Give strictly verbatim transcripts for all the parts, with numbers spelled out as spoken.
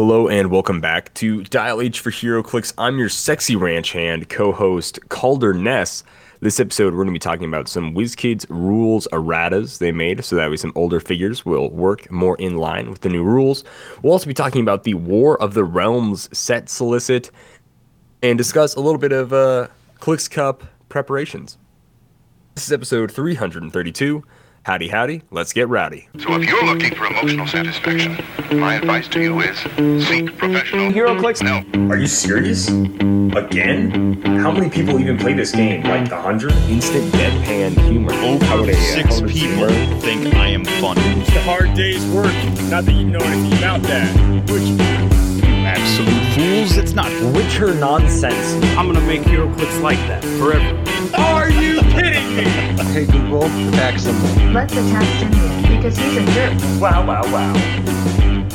Hello and welcome back to Dial H for HeroClix. I'm your sexy ranch hand co-host Calder Ness. This episode we're going to be talking about some WizKids rules erratas they made so that way some older figures will work more in line with the new rules. We'll also be talking about the War of the Realms set solicit and discuss a little bit of uh, Clix Cup preparations. This is episode three hundred thirty-two. Howdy, howdy, let's get rowdy. So if you're looking for emotional satisfaction, my advice to you is seek professional... HeroClix? No. Are you serious? Again? How many people even play this game? Like the hundred? Instant deadpan humor. Over six people think I am funny. It's a hard day's work. Not that you know anything about that. Which... absolute fools, it's not Witcher nonsense. I'm gonna make HeroClix like that forever. Are you kidding me? Hey Google, attack someone. Let's attack Jimmy because he's a jerk. Wow, wow, wow.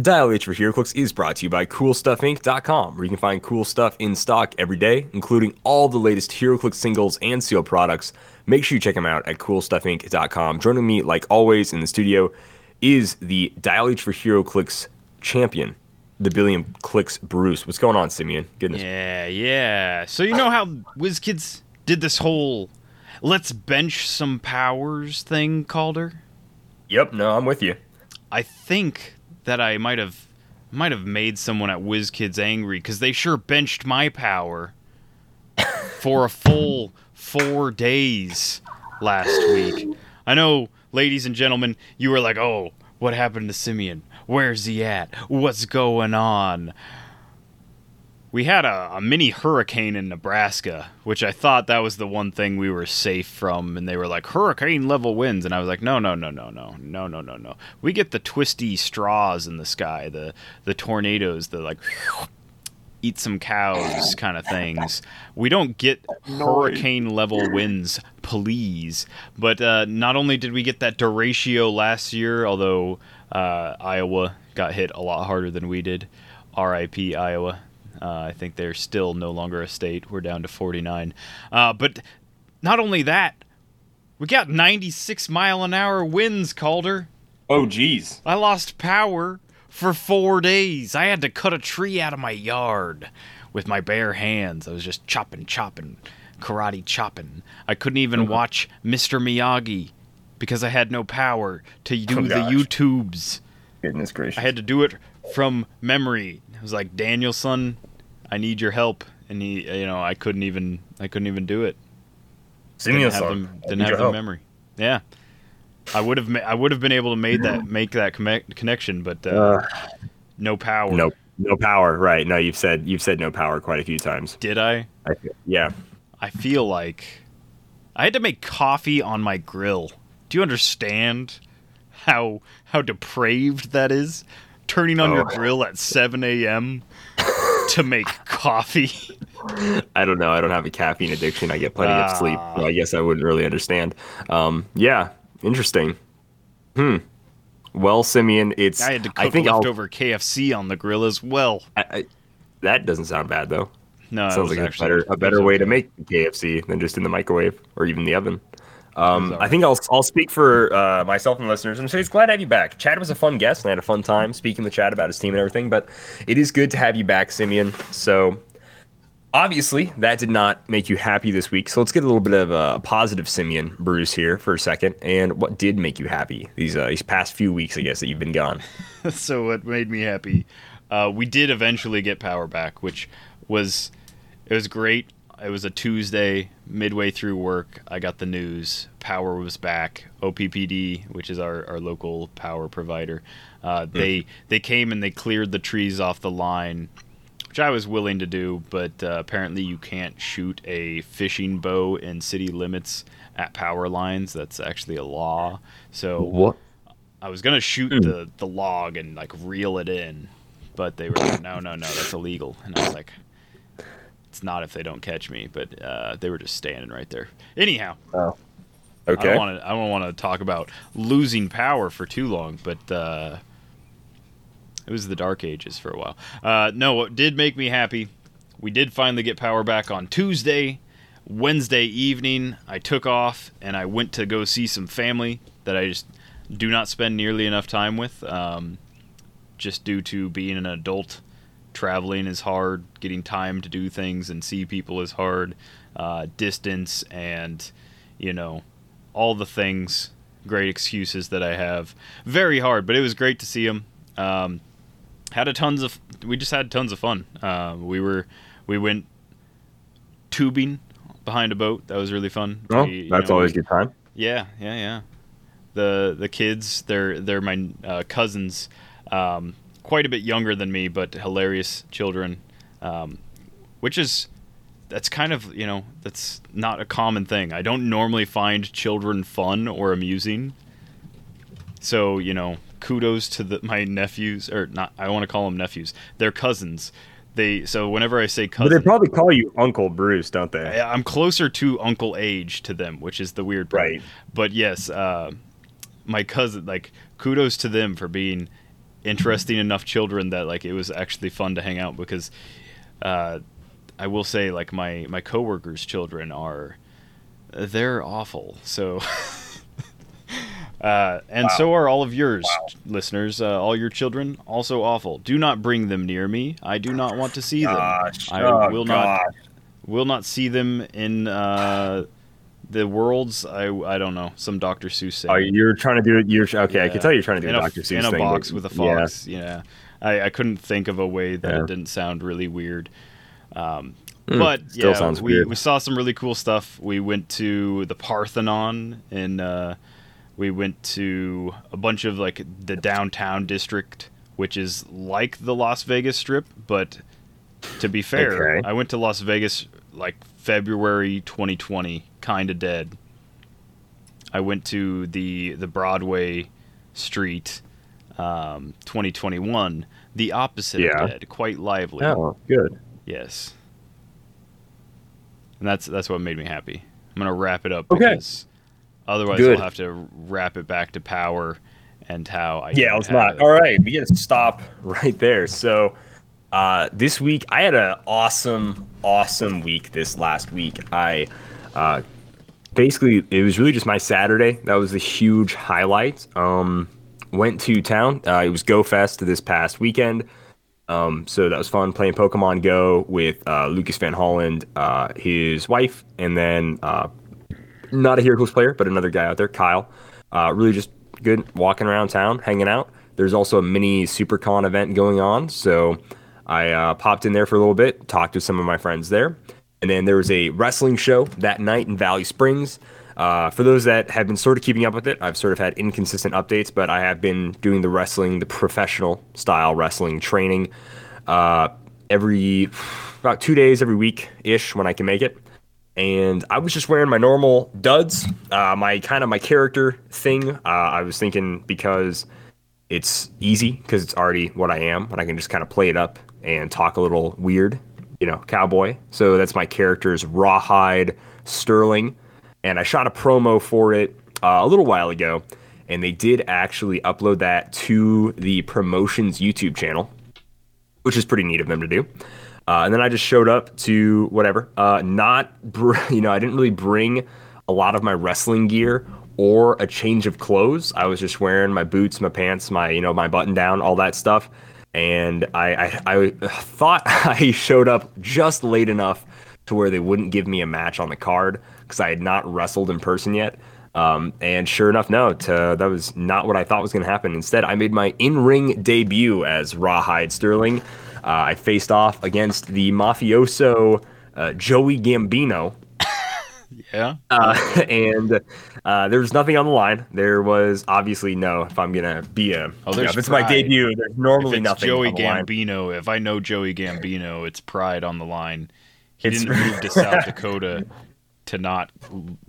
Dial H for HeroClix is brought to you by cool stuff inc dot com, where you can find cool stuff in stock every day, including all the latest HeroClix singles and seal products. Make sure you check them out at cool stuff inc dot com. Joining me, like always, in the studio is the Dial H for HeroClix champion, the Billion Clicks Bruce. What's going on, Simeon? Goodness. Yeah, yeah. So you know how WizKids did this whole let's bench some powers thing, Calder? Yep, no, I'm with you. I think that I might have might have made someone at WizKids angry, because they sure benched my power for a full four days last week. I know... ladies and gentlemen, you were like, oh, what happened to Simeon? Where's he at? What's going on? We had a, a mini hurricane in Nebraska, which I thought that was the one thing we were safe from. And they were like, hurricane level winds. And I was like, no, no, no, no, no, no, no, no, no. We get the twisty straws in the sky, the, the tornadoes, the like, eat some cows kind of things. We don't get hurricane level winds, please. But uh, not only did we get that derecho last year, although uh, Iowa got hit a lot harder than we did. R I P Iowa. Uh, I think they're still no longer a state. We're down to forty-nine. Uh, but not only that, we got ninety-six mile an hour winds, Calder. Oh, geez. I lost power for four days. I had to cut a tree out of my yard with my bare hands. I was just chopping, chopping, karate chopping. I couldn't even mm-hmm. watch Mister Miyagi because I had no power to do oh, the YouTubes. Goodness gracious. I had to do it from memory. I was like, Daniel, son, I need your help. And he, you know, I couldn't even, I couldn't even do it. Didn't have the, didn't have the memory. Yeah. I would have, ma- I would have been able to made that, make that com- connection, but uh, uh, no power. No, no power. Right? No, you've said, you've said no power quite a few times. Did I? I feel, yeah. I feel like I had to make coffee on my grill. Do you understand how how depraved that is? Turning on oh. your grill at seven a.m. to make coffee. I don't know. I don't have a caffeine addiction. I get plenty uh, of sleep. So I guess I wouldn't really understand. Um, yeah. Interesting. Hmm. Well, Simeon, it's... I had to cook leftover I'll, K F C on the grill as well. I, I, that doesn't sound bad, though. No, it sounds like actually, a better a better way okay. to make K F C than just in the microwave or even the oven. Um, I right. think I'll I'll speak for uh, myself and listeners and say it's glad to have you back. Chad was a fun guest, and I had a fun time speaking with Chad about his team and everything, but it is good to have you back, Simeon. So... obviously, that did not make you happy this week, so let's get a little bit of a positive Simeon Bruce here for a second. And what did make you happy these uh, these past few weeks, I guess, that you've been gone? So what made me happy? Uh, we did eventually get power back, which was it was great. It was a Tuesday, midway through work, I got the news. Power was back. O P P D, which is our, our local power provider, uh, mm. they they came and they cleared the trees off the line, which I was willing to do, but uh, apparently you can't shoot a fishing bow in city limits at power lines. That's actually a law. So what? I was gonna shoot mm. the, the log and like reel it in, but they were like, no, no, no, that's illegal. And I was like, it's not if they don't catch me. But uh, they were just standing right there. Anyhow, oh. okay. I don't want to I don't want to talk about losing power for too long, but. Uh, It was the dark ages for a while. Uh, no, what did make me happy, we did finally get power back on Tuesday. Wednesday evening, I took off, and I went to go see some family that I just do not spend nearly enough time with. Um, just due to being an adult. Traveling is hard, getting time to do things and see people is hard, uh, distance and, you know, all the things, great excuses that I have. Very hard, but it was great to see them. Um, had a tons of, we just had tons of fun. Uh, we were, we went tubing behind a boat. That was really fun. Oh, we, that's you know, always we, good time. Yeah, yeah, yeah. The the kids, they're they're my uh, cousins. Um, quite a bit younger than me, but hilarious children, um, which is, that's kind of, you know, that's not a common thing. I don't normally find children fun or amusing. So, you know, kudos to the, my nephews, or not, I want to call them nephews. They're cousins. They, so whenever I say cousin. But they probably call you Uncle Bruce, don't they? I, I'm closer to Uncle Age to them, which is the weird part. Right. But yes, uh, my cousin, like, kudos to them for being interesting enough children that like it was actually fun to hang out, because uh I will say, like, my my coworkers' children are they're awful, so uh and wow. So are all of yours, wow. listeners uh, all your children also awful. Do not bring them near me. I do not want to see them. Gosh, I oh, will gosh. not will not see them in uh the world's, I, I don't know, some Doctor Seuss thing. Oh, you're trying to do it. You're okay. Yeah. I can tell you're trying to do a Doctor Seuss thing. In a, in a thing, box but, with a fox. Yeah, yeah. I, I couldn't think of a way that yeah. it didn't sound really weird. Um, mm, but yeah, we weird. we saw some really cool stuff. We went to the Parthenon, and uh, we went to a bunch of like the downtown district, which is like the Las Vegas Strip. But to be fair, okay. I went to Las Vegas like February twenty twenty. Kind of dead. I went to the the Broadway street um, twenty twenty-one, the opposite yeah. of dead, quite lively. Oh, good. Yes. And that's that's what made me happy. I'm going to wrap it up, okay. because otherwise good. I'll have to wrap it back to power and how I Yeah, it's not. It. All right, we got to stop right there. So uh, this week I had an awesome awesome week this last week. I uh Basically, it was really just my Saturday. That was the huge highlight. Um, went to town. Uh, it was Go Fest this past weekend. Um, so that was fun, playing Pokemon Go with uh, Lucas Van Holland, uh, his wife, and then uh, not a Heroes player, but another guy out there, Kyle. Uh, really just good walking around town, hanging out. There's also a mini SuperCon event going on. So I uh, popped in there for a little bit, talked to some of my friends there. And then there was a wrestling show that night in Valley Springs. Uh, for those that have been sort of keeping up with it, I've sort of had inconsistent updates, but I have been doing the wrestling, the professional style wrestling training uh, every about two days every week-ish when I can make it. And I was just wearing my normal duds, uh, my kind of my character thing. Uh, I was thinking because it's easy, because it's already what I am, and I can just kind of play it up and talk a little weird. You know, cowboy. So that's my character's Rawhide Sterling. And I shot a promo for it uh, a little while ago. And they did actually upload that to the promotion's YouTube channel, which is pretty neat of them to do. Uh, and then I just showed up to whatever. Uh, not, br- you know, I didn't really bring a lot of my wrestling gear or a change of clothes. I was just wearing my boots, my pants, my, you know, my button down, all that stuff. And I, I, I thought I showed up just late enough to where they wouldn't give me a match on the card because I had not wrestled in person yet. Um, and sure enough, no, to, that was not what I thought was going to happen. Instead, I made my in-ring debut as Rawhide Sterling. Uh, I faced off against the mafioso uh, Joey Gambino. Yeah. Uh, and uh, there was nothing on the line. There was obviously no. If I'm gonna be a, oh, you know, if it's pride. My debut, there's normally if it's nothing. Joey on the Gambino. Line. If I know Joey Gambino, it's pride on the line. He it's... didn't move to South Dakota to not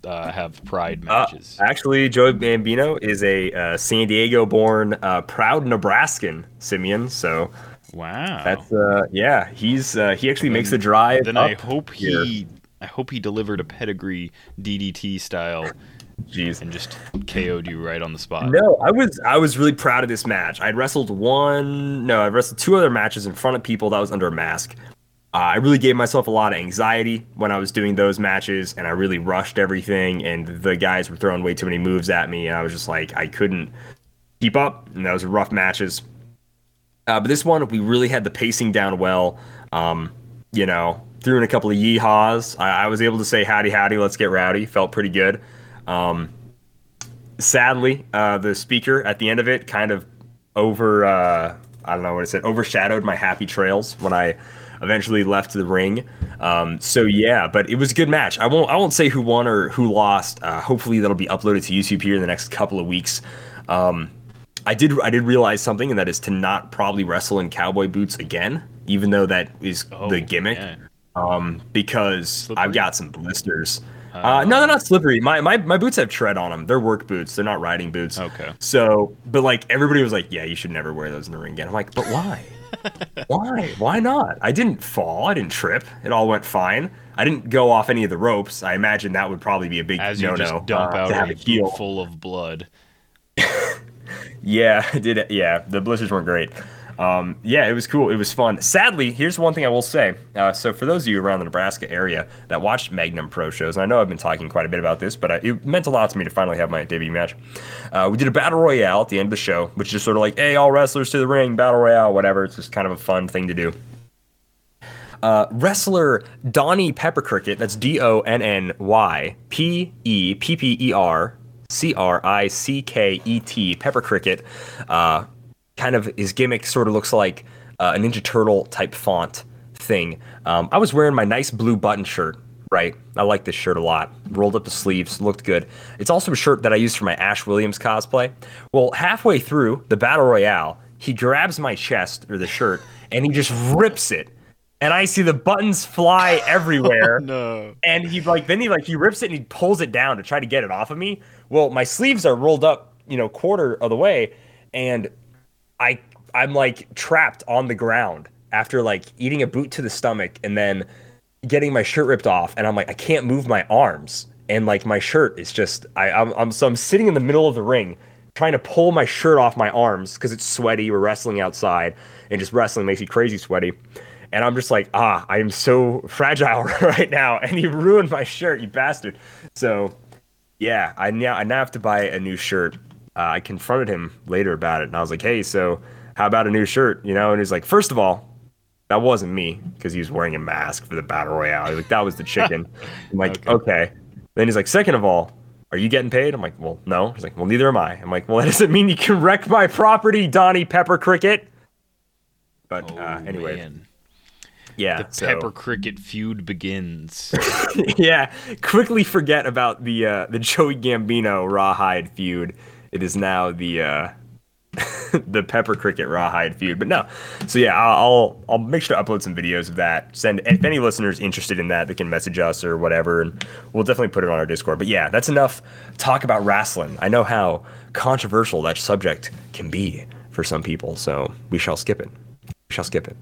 uh, have pride matches. Uh, actually, Joey Gambino is a uh, San Diego-born, uh, proud Nebraskan, Simeon. So. Wow. That's uh, yeah. He's uh, he actually then, makes the drive. Then up I hope here. he. I hope he delivered a pedigree D D T style Jeez. And just K O'd you right on the spot. No, I was I was really proud of this match. I'd wrestled one, no, I wrestled two other matches in front of people that was under a mask. Uh, I really gave myself a lot of anxiety when I was doing those matches, and I really rushed everything, and the guys were throwing way too many moves at me, and I was just like, I couldn't keep up, and those were rough matches. Uh, but this one, we really had the pacing down well. Um, you know, threw in a couple of yeehaws. I, I was able to say howdy, howdy, let's get rowdy. Felt pretty good. Um, sadly, uh, the speaker at the end of it kind of over, uh, I don't know what I said, overshadowed my happy trails when I eventually left the ring. Um, so yeah, but it was a good match. I won't, I won't say who won or who lost. Uh, hopefully that'll be uploaded to YouTube here in the next couple of weeks. Um, I did I did realize something, and that is to not probably wrestle in cowboy boots again, even though that is oh, the gimmick, um, because slippery. I've got some blisters. Uh, uh, no, they're not slippery. My, my my boots have tread on them. They're work boots. They're not riding boots. Okay. So, but like everybody was like, yeah, you should never wear those in the ring again. I'm like, but why? why? Why not? I didn't fall. I didn't trip. It all went fine. I didn't go off any of the ropes. I imagine that would probably be a big no-no. As you no-no, just dump uh, out to have a heel full of blood. Yeah, I did. Yeah, the blisters weren't great. Um, yeah, it was cool. It was fun. Sadly, here's one thing I will say. Uh, so for those of you around the Nebraska area that watched Magnum Pro shows, and I know I've been talking quite a bit about this, but I, it meant a lot to me to finally have my debut match. Uh, we did a battle royale at the end of the show, which is sort of like, hey, all wrestlers to the ring, battle royale, whatever. It's just kind of a fun thing to do. Uh, wrestler Donnie Peppercricket, that's D O N N Y P E P P E R C R I C K E T, Peppercricket, uh, kind of his gimmick sort of looks like uh, a Ninja Turtle type font thing. Um, I was wearing my nice blue button shirt, right? I like this shirt a lot. Rolled up the sleeves, looked good. It's also a shirt that I used for my Ash Williams cosplay. Well, halfway through the battle royale, he grabs my chest or the shirt and he just rips it. And I see the buttons fly everywhere. Oh, no. And he like then he like he rips it and he pulls it down to try to get it off of me. Well, my sleeves are rolled up, you know, quarter of the way, and I I'm like trapped on the ground after like eating a boot to the stomach and then getting my shirt ripped off, and I'm like, I can't move my arms, and like my shirt is just I I'm, I'm so I'm sitting in the middle of the ring trying to pull my shirt off my arms because it's sweaty. We're wrestling outside, and just wrestling makes you crazy sweaty. And I'm just like, ah, I am so fragile right now. And he ruined my shirt, you bastard. So, yeah, I now I now have to buy a new shirt. Uh, I confronted him later about it, and I was like, hey, so how about a new shirt? You know, and he's like, first of all, that wasn't me, because he was wearing a mask for the battle royale. He's like, that was the chicken. I'm like, okay. okay. Then he's like, second of all, are you getting paid? I'm like, well, no. He's like, well, neither am I. I'm like, well, that doesn't mean you can wreck my property, Donnie Peppercricket. But oh, uh, anyway. Man. Yeah, the Peppercricket so. feud begins. Yeah, quickly forget about the uh, the Joey Gambino Rawhide feud. It is now the uh, the Peppercricket Rawhide feud. But no, so yeah, I'll I'll make sure to upload some videos of that. Send if any listeners interested in that, they can message us or whatever, and we'll definitely put it on our Discord. But yeah, that's enough talk about wrestling. I know how controversial that subject can be for some people, so we shall skip it. We shall skip it.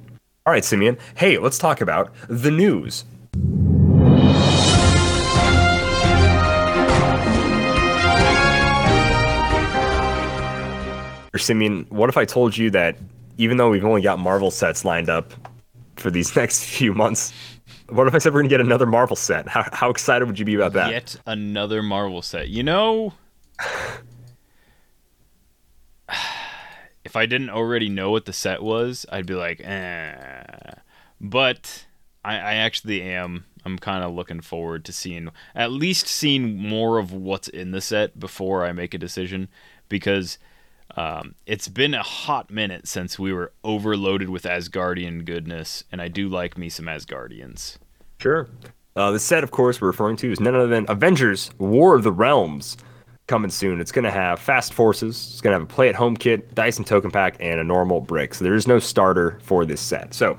All right, Simeon. Hey, let's talk about the news. Simeon, what if I told you that even though we've only got Marvel sets lined up for these next few months, what if I said we're going to get another Marvel set? How, how excited would you be about that? Yet another Marvel set. You know, if I didn't already know what the set was, I'd be like, eh. But I, I actually am. I'm kind of looking forward to seeing, at least seeing more of what's in the set before I make a decision. Because um, it's been a hot minute since we were overloaded with Asgardian goodness. And I do like me some Asgardians. Sure. Uh, the set, of course, we're referring to is none other than Avengers War of the Realms. Coming soon. It's going to have fast forces. It's going to have a play-at-home kit, dice and token pack, and a normal brick. So there is no starter for this set. So,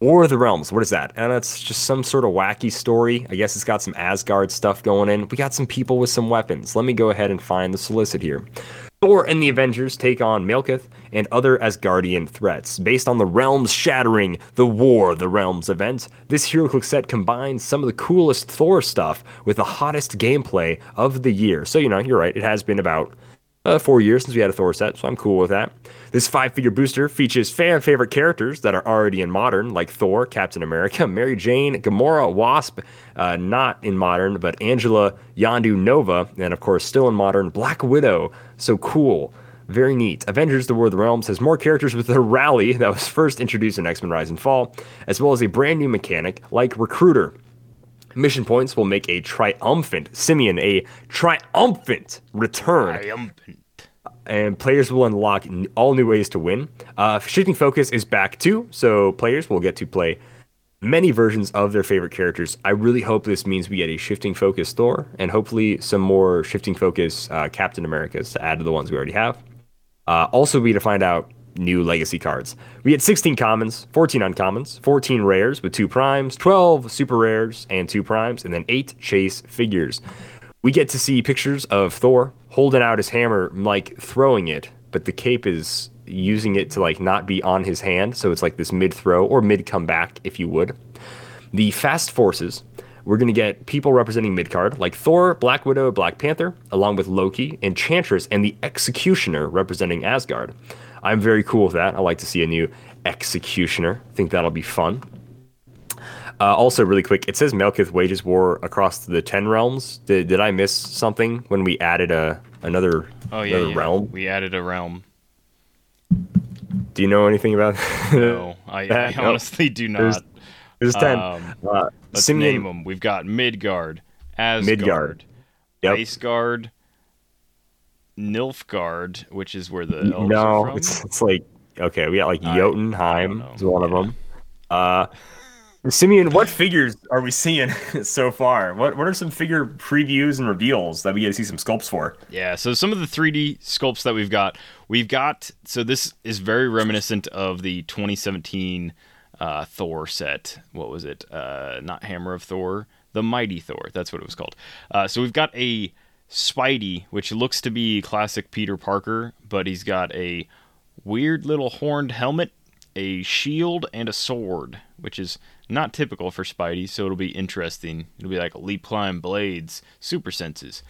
War of the Realms. What is that? And that's just some sort of wacky story. I guess it's got some Asgard stuff going in. We got some people with some weapons. Let me go ahead and find the solicit here. Thor and the Avengers take on Malekith and other Asgardian threats. Based on the realms-shattering The War of the Realms event, this HeroClix set combines some of the coolest Thor stuff with the hottest gameplay of the year. So, you know, you're right. It has been about uh, four years since we had a Thor set, so I'm cool with that. This five-figure booster features fan-favorite characters that are already in Modern, like Thor, Captain America, Mary Jane, Gamora, Wasp, uh, not in Modern, but Angela, Yondu, Nova, and, of course, still in Modern, Black Widow. So cool. Very neat. Avengers The War of the Realms has more characters with the rally that was first introduced in X-Men Rise and Fall, as well as a brand new mechanic like Recruiter. Mission points will make a triumphant, Simeon, a triumphant return. Triumphant. And players will unlock all new ways to win. Uh, shifting focus is back too, so players will get to play many versions of their favorite characters. I really hope this means we get a shifting focus Thor, and hopefully some more shifting focus uh, Captain Americas to add to the ones we already have. Uh, also, we get to find out new legacy cards. We had sixteen commons, fourteen uncommons, fourteen rares with two primes, twelve super rares and two primes, and then eight chase figures. We get to see pictures of Thor holding out his hammer, like throwing it, but the cape is using it to like not be on his hand, so it's like this mid-throw or mid-comeback, if you would. The fast forces, we're going to get people representing mid-card, like Thor, Black Widow, Black Panther, along with Loki, Enchantress, and the Executioner representing Asgard. I'm very cool with that. I like to see a new Executioner. I think that'll be fun. Uh, also, really quick, it says Melkith wages war across the ten realms. Did, did I miss something when we added a another, oh, yeah, another yeah. realm? We added a realm. Do you know anything about that? No, I, I honestly no. do not. There's, there's ten. Um, uh, let's Simeon. name them. We've got Midgard, Asgard, Midgard. Yep. Iceguard, Nilfgaard, which is where the elves no, are from. It's, it's like, okay, we got like I, Jotunheim I is one yeah. of them. Uh, Simeon, what figures are we seeing so far? What what are some figure previews and reveals that we get to see some sculpts for? Yeah, so some of the three D sculpts that we've got, we've got, so this is very reminiscent of the twenty seventeen uh, Thor set. What was it? Uh, not Hammer of Thor, the Mighty Thor. That's what it was called. Uh, so we've got a Spidey, which looks to be classic Peter Parker, but he's got a weird little horned helmet, a shield, and a sword, which is not typical for Spidey, so it'll be interesting. It'll be like leap, climb, blades, super senses.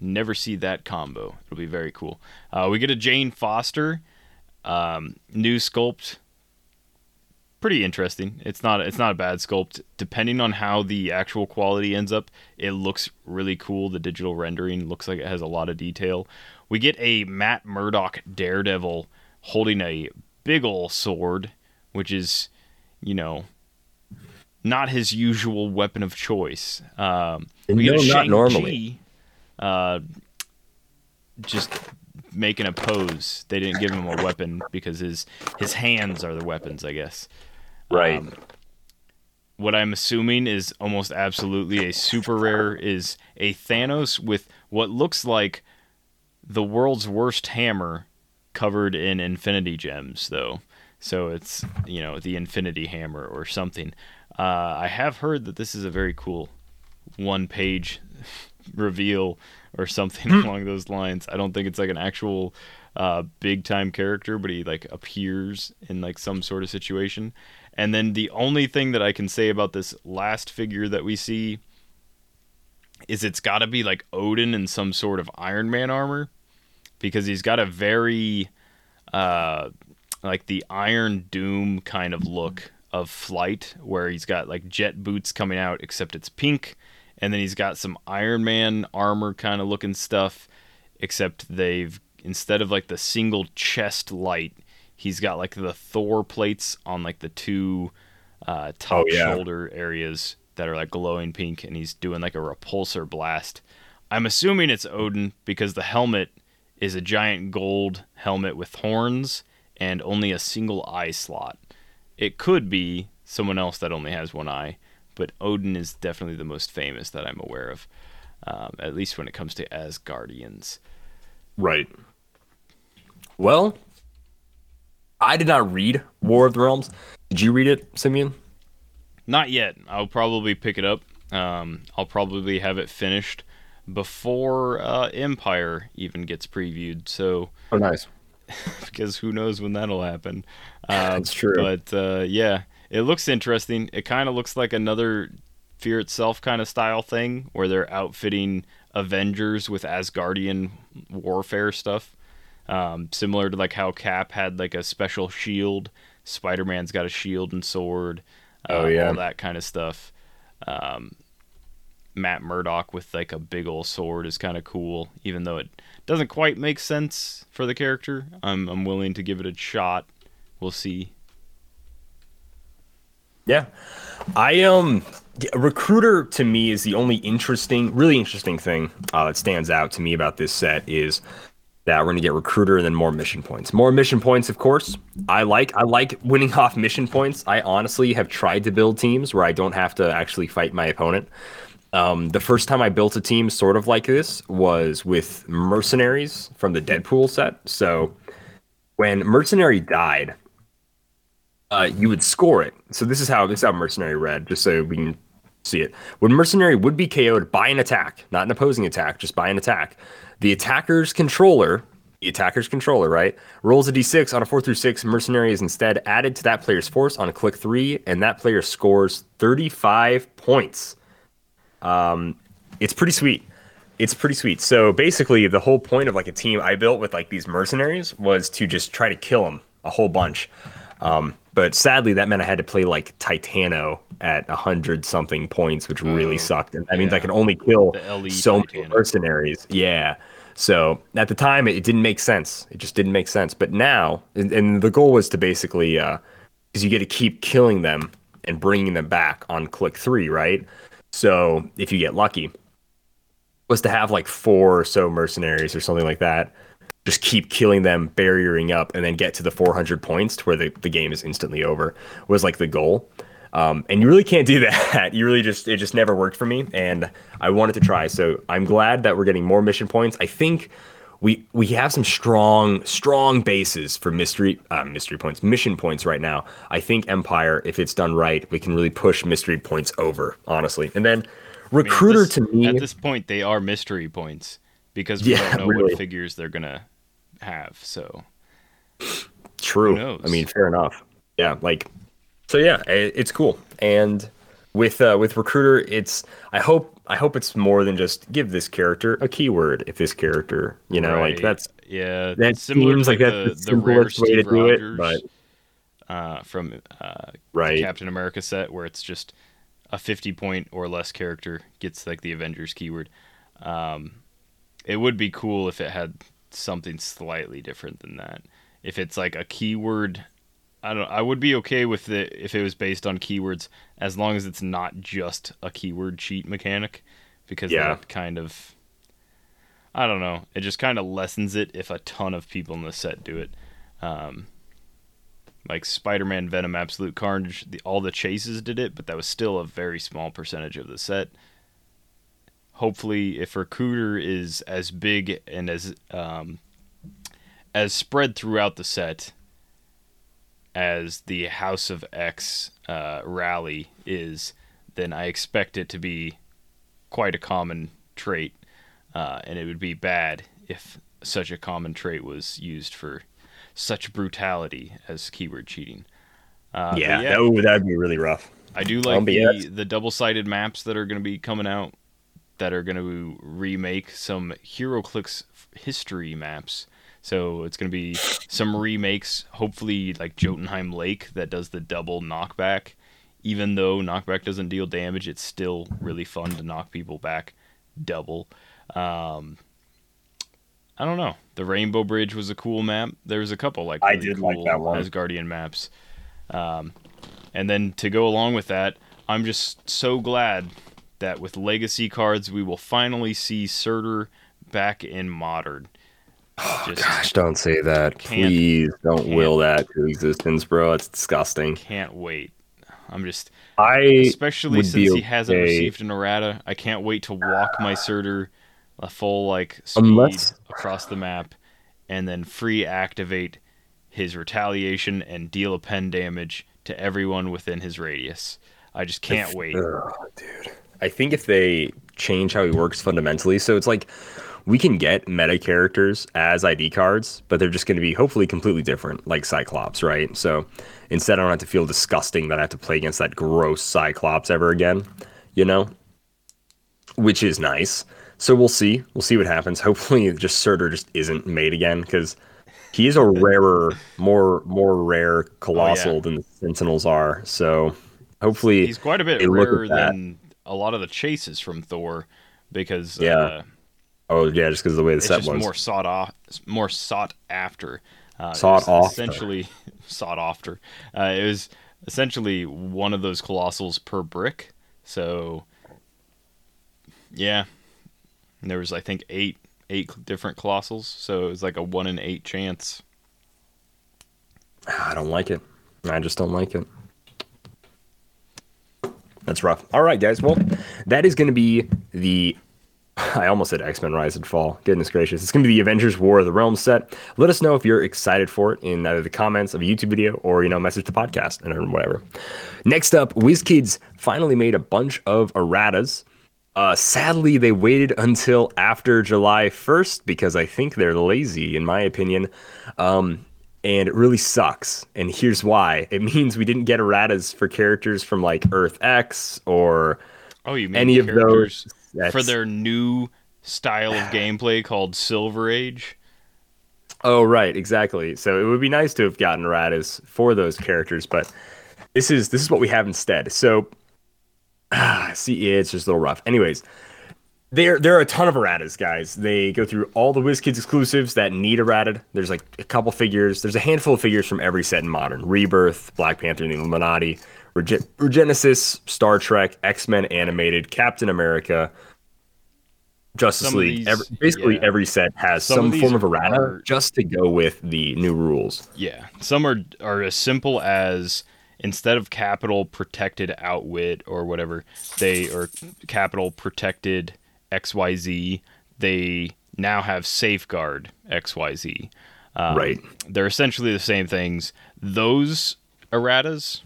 Never see that combo. It'll be very cool. Uh, we get a Jane Foster, um, new sculpt. Pretty interesting. It's not it's not a bad sculpt. Depending on how the actual quality ends up, it looks really cool. The digital rendering looks like it has a lot of detail. We get a Matt Murdock Daredevil holding a big ol' sword, which is, you know, not his usual weapon of choice. Um, we no, not normally. Uh, just making a pose. They didn't give him a weapon because his his hands are the weapons, I guess. Right. Um, what I'm assuming is almost absolutely a super rare is a Thanos with what looks like the world's worst hammer covered in Infinity Gems, though. So it's, you know, the Infinity Hammer or something. Uh, I have heard that this is a very cool one-page reveal or something along those lines. I don't think it's like an actual uh, big-time character, but he like appears in like some sort of situation. And then the only thing that I can say about this last figure that we see is it's got to be like Odin in some sort of Iron Man armor, because he's got a very uh, like the Iron Doom kind of look of flight, where he's got like jet boots coming out, except it's pink, and then he's got some Iron Man armor kind of looking stuff, except they've, instead of like the single chest light, he's got like the Thor plates on like the two uh, top oh, yeah. shoulder areas that are like glowing pink, and he's doing like a repulsor blast. I'm assuming it's Odin, because the helmet is a giant gold helmet with horns and only a single eye slot. It could be someone else that only has one eye, but Odin is definitely the most famous that I'm aware of, um, at least when it comes to Asgardians. Right. Well, I did not read War of the Realms. Did you read it, Simeon? Not yet. I'll probably pick it up. Um, I'll probably have it finished before uh, Empire even gets previewed. So. Oh, nice. Because who knows when that'll happen. Uh, That's true. But uh, yeah, it looks interesting. It kind of looks like another Fear Itself kind of style thing, where they're outfitting Avengers with Asgardian warfare stuff. Um, similar to like how Cap had like a special shield. Spider-Man's got a shield and sword. Uh, oh yeah, all that kind of stuff. Um, Matt Murdock with like a big old sword is kind of cool, even though it doesn't quite make sense for the character. I'm I'm willing to give it a shot. We'll see. Yeah, I um, Recruiter to me is the only interesting, really interesting thing uh, that stands out to me about this set is that we're gonna get Recruiter and then more mission points. More mission points, of course. I like I like winning off mission points. I honestly have tried to build teams where I don't have to actually fight my opponent. Um, the first time I built a team sort of like this was with Mercenaries from the Deadpool set. So when Mercenary died, Uh, you would score it. So this is how this is how Mercenary read, just so we can see it. When Mercenary would be K O'd by an attack, not an opposing attack, just by an attack, the attacker's controller, the attacker's controller, right, rolls a d six on a four through six. Mercenary is instead added to that player's force on a click three, and that player scores thirty-five points. Um, it's pretty sweet. It's pretty sweet. So basically, the whole point of like a team I built with like these Mercenaries was to just try to kill them a whole bunch. Um, but sadly, that meant I had to play like Titano at a hundred something points, which really mm, sucked. And that yeah. means I can only kill so Titano. many mercenaries. Yeah. So at the time, it didn't make sense. It just didn't make sense. But now, and, and the goal was to basically, uh, because you get to keep killing them and bringing them back on click three, right? So if you get lucky, was to have like four or so mercenaries or something like that. Just keep killing them, barriering up, and then get to the four hundred points to where the, the game is instantly over was like the goal. Um, and you really can't do that. You really just, it just never worked for me. And I wanted to try. So I'm glad that we're getting more mission points. I think we, we have some strong, strong bases for mystery, uh, mystery points, mission points right now. I think Empire, if it's done right, we can really push mystery points over, honestly. And then Recruiter I mean, this, to me. At this point, they are mystery points because we yeah, don't know really. what figures they're going to have, so true. I mean, fair enough. Yeah, like so. Yeah, it, it's cool. And with uh, with Recruiter, it's I hope I hope it's more than just give this character a keyword. If this character, you know, right. like that's yeah, that seems like, like that's the, the, the simplest way to do it. But uh, from uh, right. Captain America set, where it's just a fifty point or less character gets like the Avengers keyword. Um, it would be cool if it had something slightly different than that. If it's like a keyword, I don't I would be okay with it if it was based on keywords, as long as it's not just a keyword cheat mechanic, because yeah. that kind of, I don't know, it just kind of lessens it if a ton of people in the set do it. Um, like Spider-Man, Venom, Absolute Carnage, the, all the chases did it, but that was still a very small percentage of the set. Hopefully, if Recruiter is as big and as um, as spread throughout the set as the House of X uh, rally is, then I expect it to be quite a common trait, uh, and it would be bad if such a common trait was used for such brutality as keyword cheating. Uh, yeah, yeah that would be really rough. I do like the, the double-sided maps that are going to be coming out, that are going to remake some HeroClix history maps. So it's going to be some remakes, hopefully like Jotunheim Lake that does the double knockback. Even though knockback doesn't deal damage, it's still really fun to knock people back double. Um, I don't know. The Rainbow Bridge was a cool map. There was a couple like really I did cool like that one. Asgardian maps. Um, and then to go along with that, I'm just so glad that with legacy cards, we will finally see Surtur back in Modern. Oh, Just gosh, don't say that. Please don't will that to existence, bro. It's disgusting. Can't wait. I'm just... I Especially since okay. he hasn't received an errata. I can't wait to walk my Surtur a full, like, speed Unless... across the map and then free activate his retaliation and deal a pen damage to everyone within his radius. I just can't That's... wait. Ugh, dude. I think if they change how he works fundamentally, so it's like we can get meta characters as I D cards, but they're just going to be hopefully completely different, like Cyclops, right? So instead, I don't have to feel disgusting that I have to play against that gross Cyclops ever again, you know, which is nice. So we'll see. We'll see what happens. Hopefully just Surtur just isn't made again, because he is a rarer, more more rare Colossal oh, yeah. than the Sentinels are. So hopefully... He's quite a bit rarer than... a lot of the chases from Thor because yeah. Uh, oh yeah, just because of the way the set was. It's more sought off, more sought after. Uh, sought off. Essentially, sought after. Uh, it was essentially one of those colossals per brick. So, yeah, and there was I think eight, eight different colossals. So it was like a one in eight chance. I don't like it. I just don't like it. That's rough. All right, guys. Well, that is going to be the. I almost said X-Men Rise and Fall. Goodness gracious. It's going to be the Avengers War of the Realms set. Let us know if you're excited for it in either the comments of a YouTube video or, you know, message the podcast and whatever. Next up, WizKids finally made a bunch of erratas. Uh, sadly, they waited until after July first because I think they're lazy, in my opinion. Um, and it really sucks. And here's why. It means we didn't get erratas for characters from, like, Earth-X or oh, you mean any of those... That's... for their new style of gameplay called Silver Age. Oh, right, exactly. So it would be nice to have gotten erratas for those characters, but this is this is what we have instead. So, ah, see, it's just a little rough. Anyways, there, there are a ton of erratas, guys. They go through all the WizKids exclusives that need errated. There's like a couple figures. There's a handful of figures from every set in Modern. Rebirth, Black Panther and the Illuminati, Regenesis, Star Trek, X-Men Animated, Captain America, Justice League. These, every, basically yeah. every set has some, some form of errata are, just to go with the new rules. Yeah, some are, are as simple as instead of capital protected outwit or whatever, they are capital protected X Y Z. They now have safeguard X Y Z. Um, right. They're essentially the same things. Those erratas...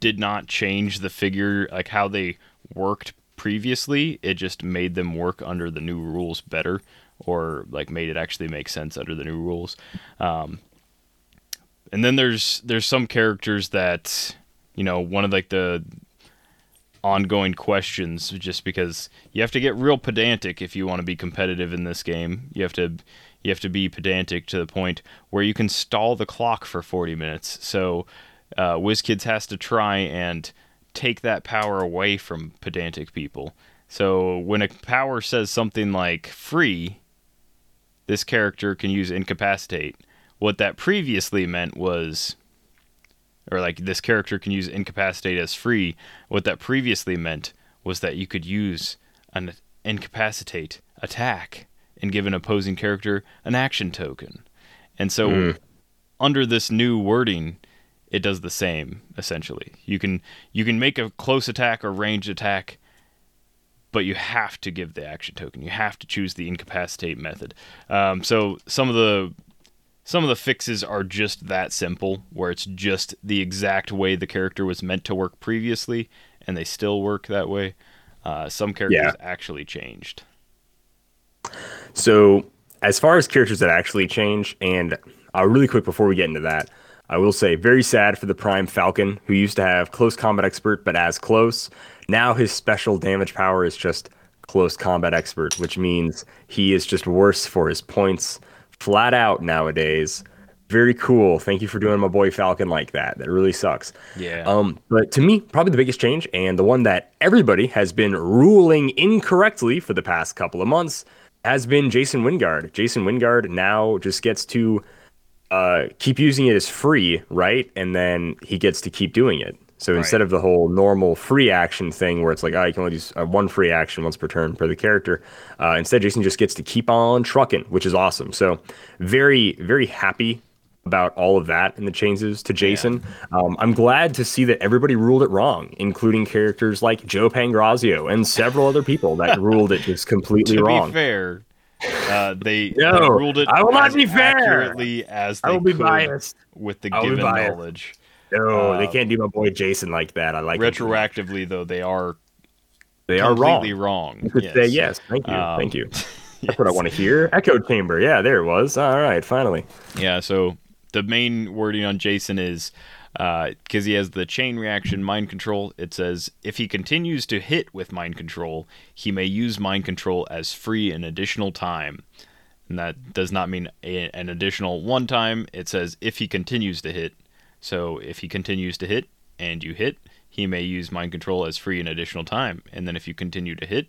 did not change the figure, like how they worked previously. It just made them work under the new rules better, or like made it actually make sense under the new rules. Um, and then there's there's some characters that, you know, one of like the ongoing questions, just because you have to get real pedantic if you want to be competitive in this game. You have to you have to be pedantic to the point where you can stall the clock for forty minutes. So. Uh, WizKids has to try and take that power away from pedantic people. So when a power says something like free, this character can use incapacitate. What that previously meant was, or like this character can use incapacitate as free. What that previously meant was that you could use an incapacitate attack and give an opposing character an action token. And so mm. under this new wording, it does the same, essentially. You can you can make a close attack or ranged attack, but you have to give the action token. You have to choose the incapacitate method. Um, so some of the some of the fixes are just that simple, where it's just the exact way the character was meant to work previously, and they still work that way. Uh, some characters yeah. actually changed. So as far as characters that actually change, and uh, really quick before we get into that, I will say, very sad for the Prime Falcon, who used to have Close Combat Expert, but as close. Now his special damage power is just Close Combat Expert, which means he is just worse for his points flat out nowadays. Very cool. Thank you for doing my boy Falcon like that. That really sucks. Yeah. Um, but to me, probably the biggest change, and the one that everybody has been ruling incorrectly for the past couple of months, has been Jason Wingard. Jason Wingard now just gets to... Uh, keep using it as free, right? And then he gets to keep doing it. So right. instead of the whole normal free action thing where it's like, oh, you can only do one free action once per turn per the character, uh, instead Jason just gets to keep on trucking, which is awesome. So very, very happy about all of that and the changes to Jason. Yeah. Um, I'm glad to see that everybody ruled it wrong, including characters like Joe Pangrazio and several other people that ruled it just completely to wrong. To be fair... Uh, they, no, they ruled it I will as not be accurately fair. As they I will be could biased. With the given knowledge. No, um, they can't do my boy Jason like that. I like retroactively him. Though they are they are wrong. wrong. You could yes. say yes. Thank you. Um, Thank you. That's yes. what I want to hear. Echo chamber. Yeah, there it was. All right, finally. Yeah. So the main wording on Jason is because uh, he has the chain reaction mind control. It says if he continues to hit with mind control, he may use mind control as free an additional time, and that does not mean a, an additional one time. It says if he continues to hit. So if he continues to hit, and you hit, he may use Mind Control as free an additional time. And then if you continue to hit,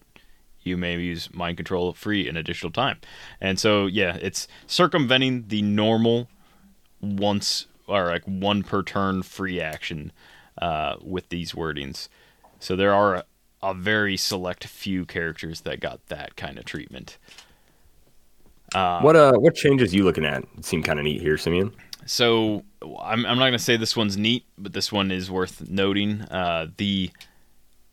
you may use Mind Control free an additional time. And so, yeah, it's circumventing the normal once or like one per turn free action uh, with these wordings. So there are a, a very select few characters that got that kind of treatment. Um, what uh, what changes you looking at? It seemed kind of neat here, Simeon. So I'm I'm not gonna say this one's neat, but this one is worth noting. Uh, the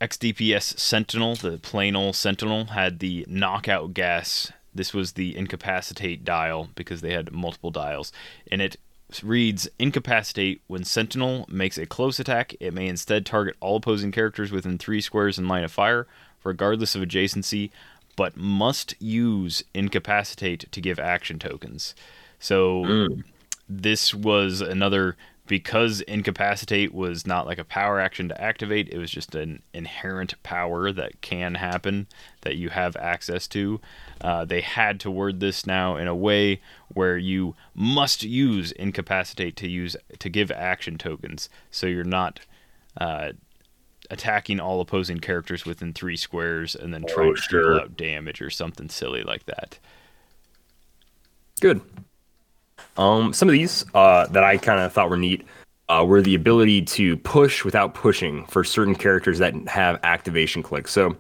X D P S Sentinel, the plain old Sentinel, had the knockout gas. This was the incapacitate dial because they had multiple dials, and it reads incapacitate. When Sentinel makes a close attack, it may instead target all opposing characters within three squares in line of fire, regardless of adjacency, but must use incapacitate to give action tokens. So mm. this was another, because incapacitate was not like a power action to activate, it was just an inherent power that can happen that you have access to. Uh, they had to word this now in a way where you must use incapacitate to use to give action tokens. So you're not uh, attacking all opposing characters within three squares and then oh, trying to sure. deal out damage or something silly like that. Good. Um, some of these uh, that I kind of thought were neat uh, were the ability to push without pushing for certain characters that have activation clicks. So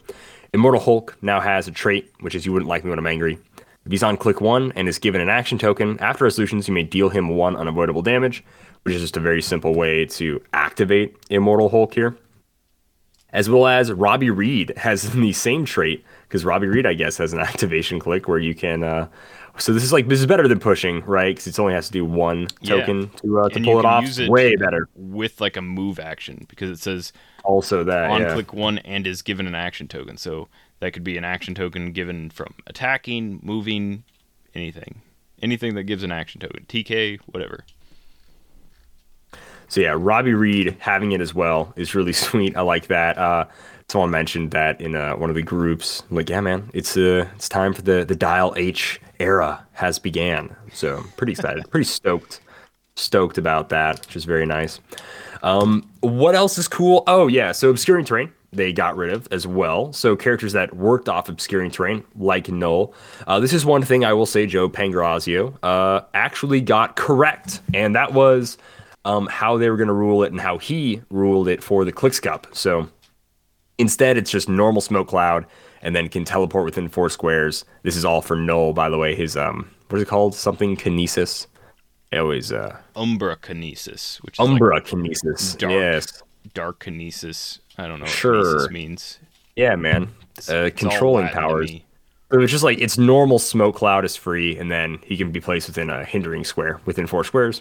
Immortal Hulk now has a trait, which is you wouldn't like me when I'm angry. If he's on click one and is given an action token, after resolutions, you may deal him one unavoidable damage, which is just a very simple way to activate Immortal Hulk here. As well as Robbie Reed has the same trait, because Robbie Reed, I guess, has an activation click where you can... Uh, so this is like this is better than pushing, right? Because it only has to do one token yeah. to, uh, to pull it off. Use it way better with like a move action, because it says also that on yeah. click one and is given an action token. So that could be an action token given from attacking, moving, anything, anything that gives an action token, T K, whatever. So yeah, Robbie Reed having it as well is really sweet. I like that. Uh, Someone mentioned that in uh, one of the groups. I'm like, yeah, man, it's uh, it's time for the, the Dial H era has began. So I'm pretty excited, pretty stoked, stoked about that, which is very nice. Um, what else is cool? Oh, yeah, so Obscuring Terrain, they got rid of as well. So characters that worked off Obscuring Terrain, like Null. Uh, this is one thing I will say Joe Pangrazio uh, actually got correct, and that was um, how they were going to rule it and how he ruled it for the Clix Cup. So... instead, it's just normal smoke cloud, and then can teleport within four squares. This is all for Null, by the way. His um, what is it called? Something kinesis. It was uh, Umbra kinesis, which is Umbra like kinesis. Dark, yes, dark kinesis. I don't know what sure. kinesis means. Yeah, man. It's, uh, it's controlling powers. It was just like it's normal smoke cloud is free, and then he can be placed within a hindering square within four squares,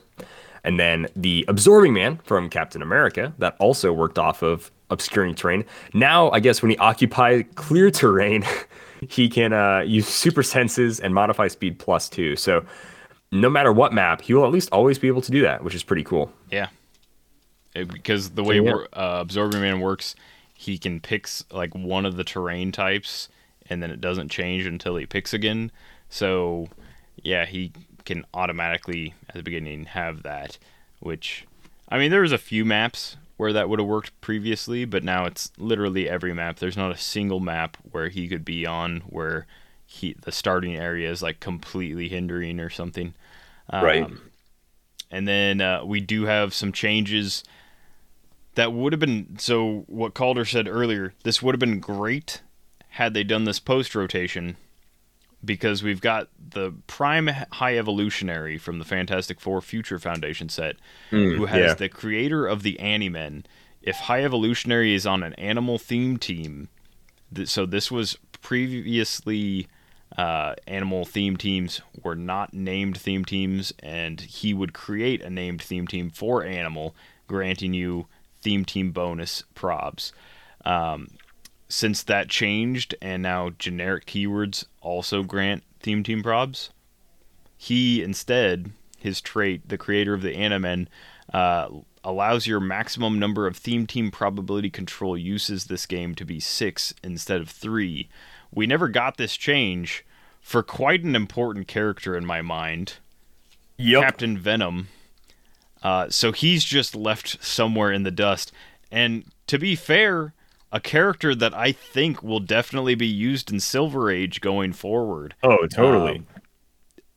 and then the Absorbing Man from Captain America that also worked off of Obscuring Terrain. Now, I guess when he occupies clear terrain, he can uh, use super senses and modify speed plus two. So no matter what map, he will at least always be able to do that, which is pretty cool. Yeah, it, because the way yeah. uh, Absorbing Man works, he can pick like one of the terrain types, and then it doesn't change until he picks again. So yeah, he can automatically at the beginning have that. Which, I mean, there was a few maps where that would have worked previously, but now it's literally every map. There's not a single map where he could be on where he the starting area is like completely hindering or something. Um, right. And then uh, we do have some changes that would have been... So what Calder said earlier, this would have been great had they done this post-rotation, because we've got the Prime High Evolutionary from the Fantastic Four Future Foundation set, mm, who has yeah. the creator of the Animen. If High Evolutionary is on an animal-themed team, th- so this was previously uh, animal-themed teams were not named theme teams, and he would create a named theme team for animal, granting you theme team bonus probs. Um, since that changed, and now generic keywords also grant theme team probs, he instead, his trait, the creator of the Animen, uh, allows your maximum number of theme team probability control uses this game to be six instead of three. We never got this change for quite an important character in my mind, yep. Captain Venom. Uh, so he's just left somewhere in the dust. And to be fair, a character that I think will definitely be used in Silver Age going forward. Oh, totally. Um,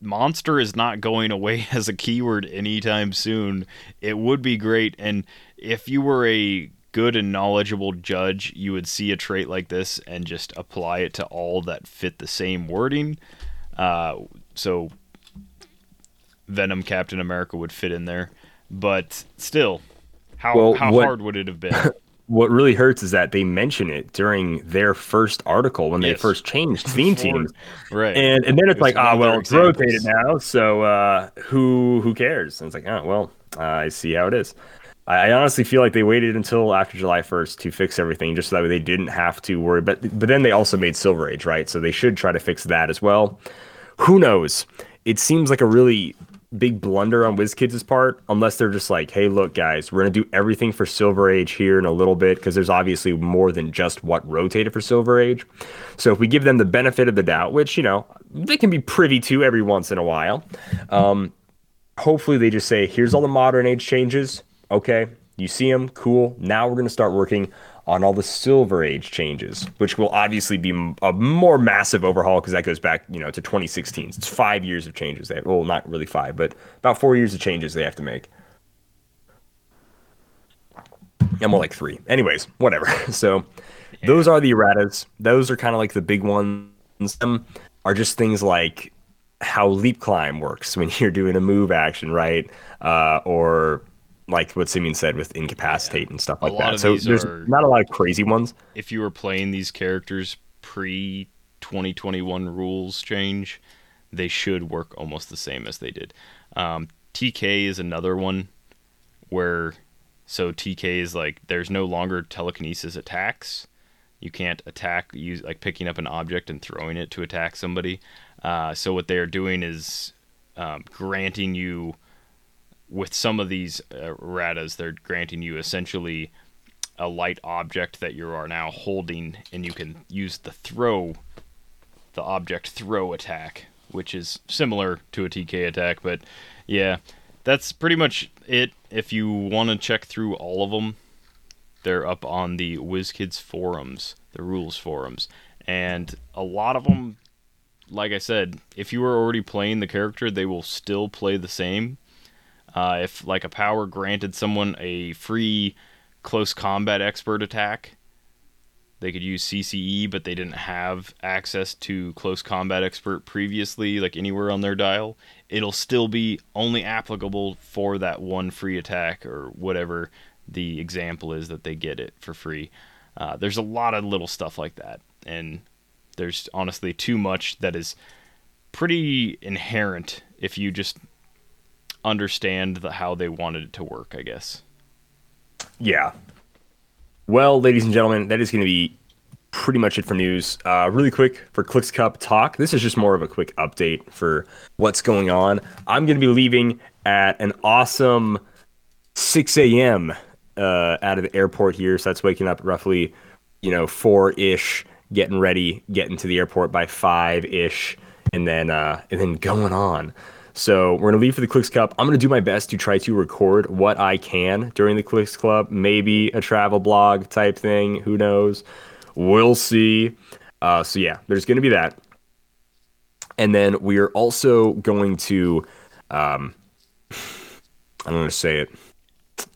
monster is not going away as a keyword anytime soon. It would be great. And if you were a good and knowledgeable judge, you would see a trait like this and just apply it to all that fit the same wording. Uh, so Venom Captain America would fit in there. But still, how, well, how what, hard would it have been? What really hurts is that they mention it during their first article when yes. they first changed theme teams. Right. And and then it's, it's like, ah, oh, well, it's examples. rotated now, so uh, who who cares? And it's like, oh, well, uh, I see how it is. I honestly feel like they waited until after July first to fix everything, just so that way they didn't have to worry. But but then they also made Silver Age, right? So they should try to fix that as well. Who knows? It seems like a really big blunder on WizKids' part, unless they're just like, hey, look, guys, we're going to do everything for Silver Age here in a little bit, because there's obviously more than just what rotated for Silver Age. So if we give them the benefit of the doubt, which, you know, they can be privy to every once in a while, um, hopefully they just say, here's all the Modern Age changes. Okay, you see them, cool. Now we're going to start working on all the Silver Age changes, which will obviously be a more massive overhaul because that goes back, you know, to twenty sixteen. It's five years of changes. They have, well, not really five, but about four years of changes they have to make. Yeah, more like three. Anyways, whatever. So those are the erratas. Those are kind of like the big ones. Some are just things like how leap climb works when you're doing a move action, right? Uh, or... like what Simeon said with incapacitate yeah. and stuff like that. So there's are, not a lot of crazy ones. If you were playing these characters pre twenty twenty-one rules change, they should work almost the same as they did. Um, T K is another one where, so T K is like, there's no longer telekinesis attacks. You can't attack, use like picking up an object and throwing it to attack somebody. Uh, so what they're doing is um, granting you, with some of these erratas, they're granting you essentially a light object that you are now holding, and you can use the throw, the object throw attack, which is similar to a T K attack. But yeah, that's pretty much it. If you want to check through all of them, they're up on the WizKids forums, the rules forums. And a lot of them, like I said, if you were already playing the character, they will still play the same. Uh, if like a power granted someone a free close combat expert attack, they could use C C E, but they didn't have access to close combat expert previously, like anywhere on their dial, it'll still be only applicable for that one free attack or whatever the example is that they get it for free. Uh, there's a lot of little stuff like that, and there's honestly too much that is pretty inherent if you just understand the, how they wanted it to work, I guess. Yeah. Well, ladies and gentlemen, that is going to be pretty much it for news. Uh, really quick for Clix Cup Talk. This is just more of a quick update for what's going on. I'm going to be leaving at an awesome six a.m. Uh, out of the airport here. So that's waking up roughly, you know, four-ish, getting ready, getting to the airport by five-ish, and then uh, and then going on. So we're going to leave for the Clix Cup. I'm going to do my best to try to record what I can during the Clix Club. Maybe a travel blog type thing. Who knows? We'll see. Uh, so yeah, there's going to be that. And then we are also going to... Um, I don't want to say it.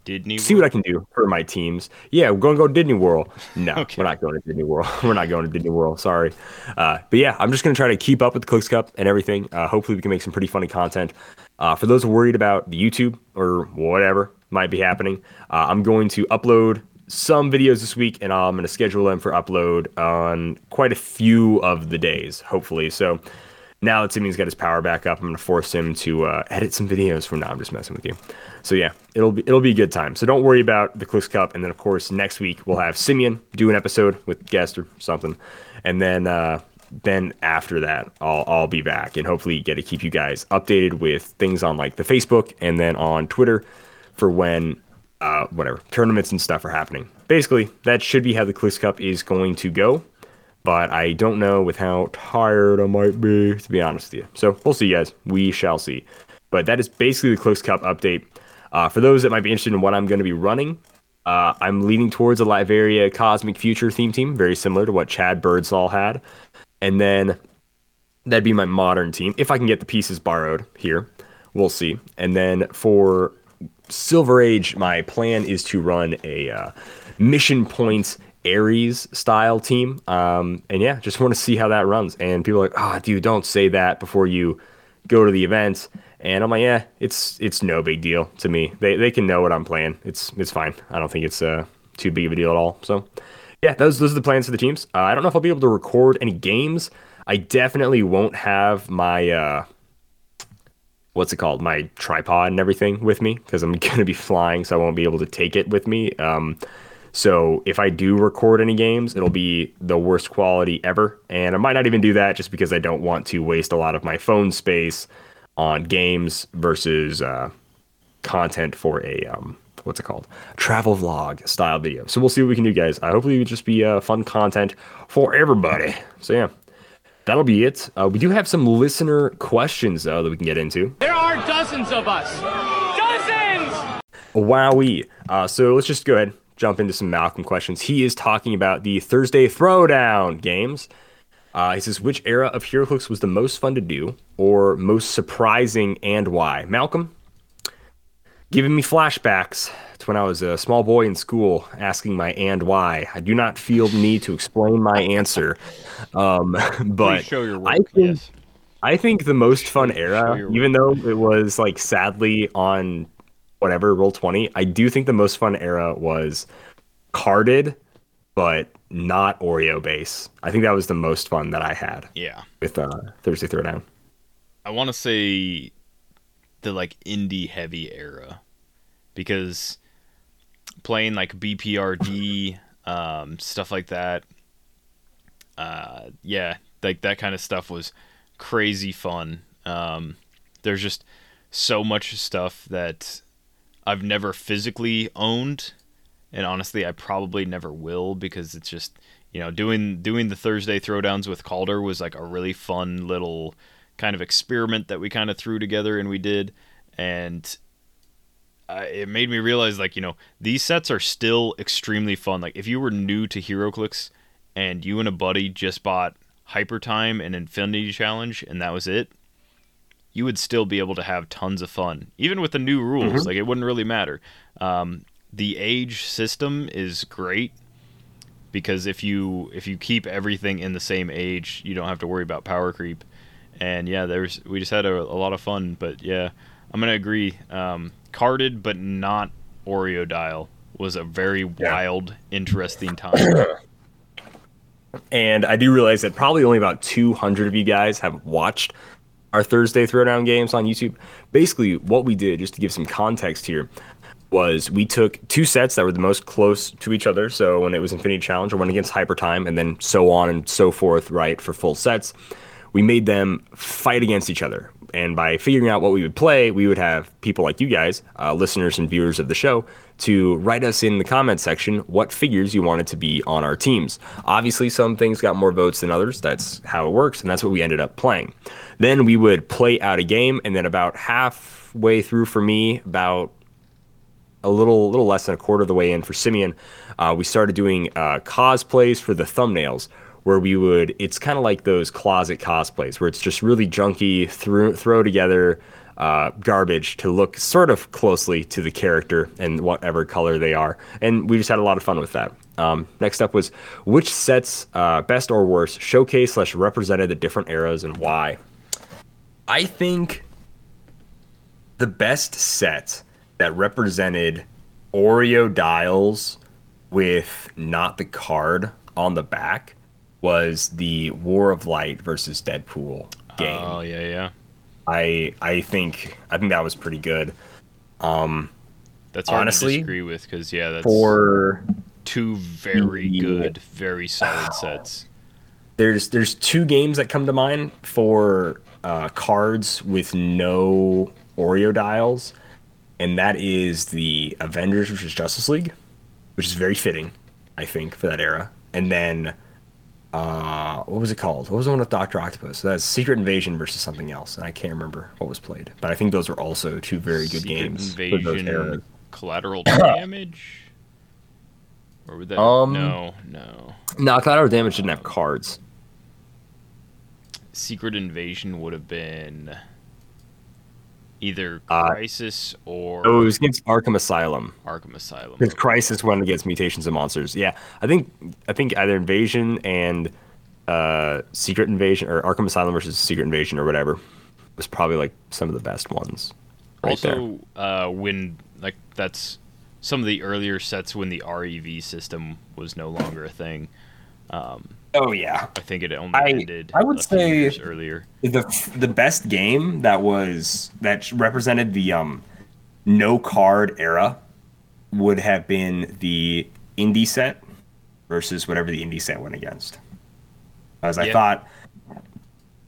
Disney World. See what I can do for my teams. Yeah, we're going to go to Disney World. No, okay. We're not going to Disney World. We're not going to Disney World. Sorry. Uh, but yeah, I'm just going to try to keep up with the Clix Cup and everything. Uh, hopefully we can make some pretty funny content. Uh, for those worried about the YouTube or whatever might be happening, uh, I'm going to upload some videos this week, and I'm going to schedule them for upload on quite a few of the days, hopefully. So now that Simeon's got his power back up, I'm going to force him to uh, edit some videos from now. I'm just messing with you. So yeah, it'll be it'll be a good time. So don't worry about the Clix Cup. And then, of course, next week we'll have Simeon do an episode with guest or something. And then uh, then after that, I'll, I'll be back and hopefully get to keep you guys updated with things on like the Facebook and then on Twitter for when, uh, whatever, tournaments and stuff are happening. Basically, that should be how the Clix Cup is going to go. But I don't know with how tired I might be, to be honest with you. So we'll see, guys. We shall see. But that is basically the Clix Cup update. Uh, for those that might be interested in what I'm going to be running, Uh, I'm leaning towards a Latveria Cosmic Future theme team, very similar to what Chad Birdsall had. And then that'd be my modern team, if I can get the pieces borrowed here. We'll see. And then for Silver Age, my plan is to run a uh, Mission Points Ares style team. Um, and yeah, just want to see how that runs. And people are like, oh, dude, don't say that before you go to the event. And I'm like, yeah, it's it's no big deal to me. They they can know what I'm playing. It's it's fine. I don't think it's uh, too big of a deal at all. So yeah, those, those are the plans for the teams. Uh, I don't know if I'll be able to record any games. I definitely won't have my... Uh, what's it called, my tripod and everything with me, because I'm going to be flying, so I won't be able to take it with me. Um, so if I do record any games, it'll be the worst quality ever. And I might not even do that just because I don't want to waste a lot of my phone space on games versus uh, content for a, um, what's it called, travel vlog style video. So we'll see what we can do, guys. Uh, hopefully it'll just be uh, fun content for everybody. So yeah. That'll be it. Uh, we do have some listener questions, though, that we can get into. There are dozens of us. Dozens! Wowee. Uh, so let's just go ahead and jump into some Malcolm questions. He is talking about the Thursday Throwdown games. Uh, he says, which era of HeroClix was the most fun to do or most surprising and why? Malcolm, giving me flashbacks to when I was a small boy in school asking my and why. I do not feel the need to explain my answer. Um, but show your work, I, think, yes. I think the most fun era, even though it was like sadly on whatever, Roll twenty, I do think the most fun era was carded, but not Oreo base. I think that was the most fun that I had. Yeah. With uh, Thursday Throwdown. I want to say the like indie heavy era, because playing like B P R D um, stuff like that, uh, yeah, like that kind of stuff was crazy fun. Um, there's just so much stuff that I've never physically owned, and honestly, I probably never will, because it's just, you know, doing doing the Thursday Throwdowns with Calder was like a really fun little kind of experiment that we kind of threw together and we did, and uh, it made me realize, like, you know, these sets are still extremely fun. Like, if you were new to HeroClix and you and a buddy just bought Hyper Time and Infinity Challenge and that was it, you would still be able to have tons of fun, even with the new rules. Mm-hmm. Like, it wouldn't really matter. Um, the age system is great, because if you if you keep everything in the same age, you don't have to worry about power creep. And yeah, there's we just had a, a lot of fun. But yeah, I'm gonna agree. Um, carded but not Oreo dial was a very yeah. wild, interesting time. And I do realize that probably only about two hundred of you guys have watched our Thursday Throwdown games on YouTube. Basically, what we did, just to give some context here, was we took two sets that were the most close to each other. So when it was Infinity Challenge, or one against Hyper Time, and then so on and so forth, right, for full sets. We made them fight against each other. And by figuring out what we would play, we would have people like you guys, uh, listeners and viewers of the show, to write us in the comment section what figures you wanted to be on our teams. Obviously, some things got more votes than others. That's how it works, and that's what we ended up playing. Then we would play out a game, and then about halfway through for me, about a little little less than a quarter of the way in for Simeon, uh, we started doing uh, cosplays for the thumbnails, where we would, it's kind of like those closet cosplays, where it's just really junky, throw, throw together uh, garbage to look sort of closely to the character and whatever color they are. And we just had a lot of fun with that. Um, next up was, which sets, uh, best or worst, showcase slash represented the different eras and why? I think the best set that represented Oreo dials with not the card on the back was the War of Light versus Deadpool game. Oh yeah, yeah. I I think I think that was pretty good. Um, that's hard honestly to disagree with, because yeah, that's for two very the, good, very solid uh, sets. There's there's two games that come to mind for uh, cards with no Oreo dials, and that is the Avengers versus Justice League, which is very fitting, I think, for that era, and then. Uh, what was it called? What was the one with Doctor Octopus? So that's Secret Invasion versus something else, and I can't remember what was played. But I think those were also two very good Secret games. Secret Invasion, Collateral Damage. Or would that? Um, no, no. No, collateral damage didn't um, have cards. Secret Invasion would have been either Crisis uh, or... Oh, it was against Arkham Asylum. Arkham Asylum. Because Crisis went against Mutations and Monsters. Yeah, I think I think either Invasion and uh, Secret Invasion, or Arkham Asylum versus Secret Invasion or whatever, was probably like some of the best ones. Right also, there. Uh, when, like, that's some of the earlier sets when the R E V system was no longer a thing. Um, oh, yeah. I think it only I, ended I would a few say years earlier. The the best game that was that represented the um, no card era would have been the indie set versus whatever the indie set went against. As yeah. I thought,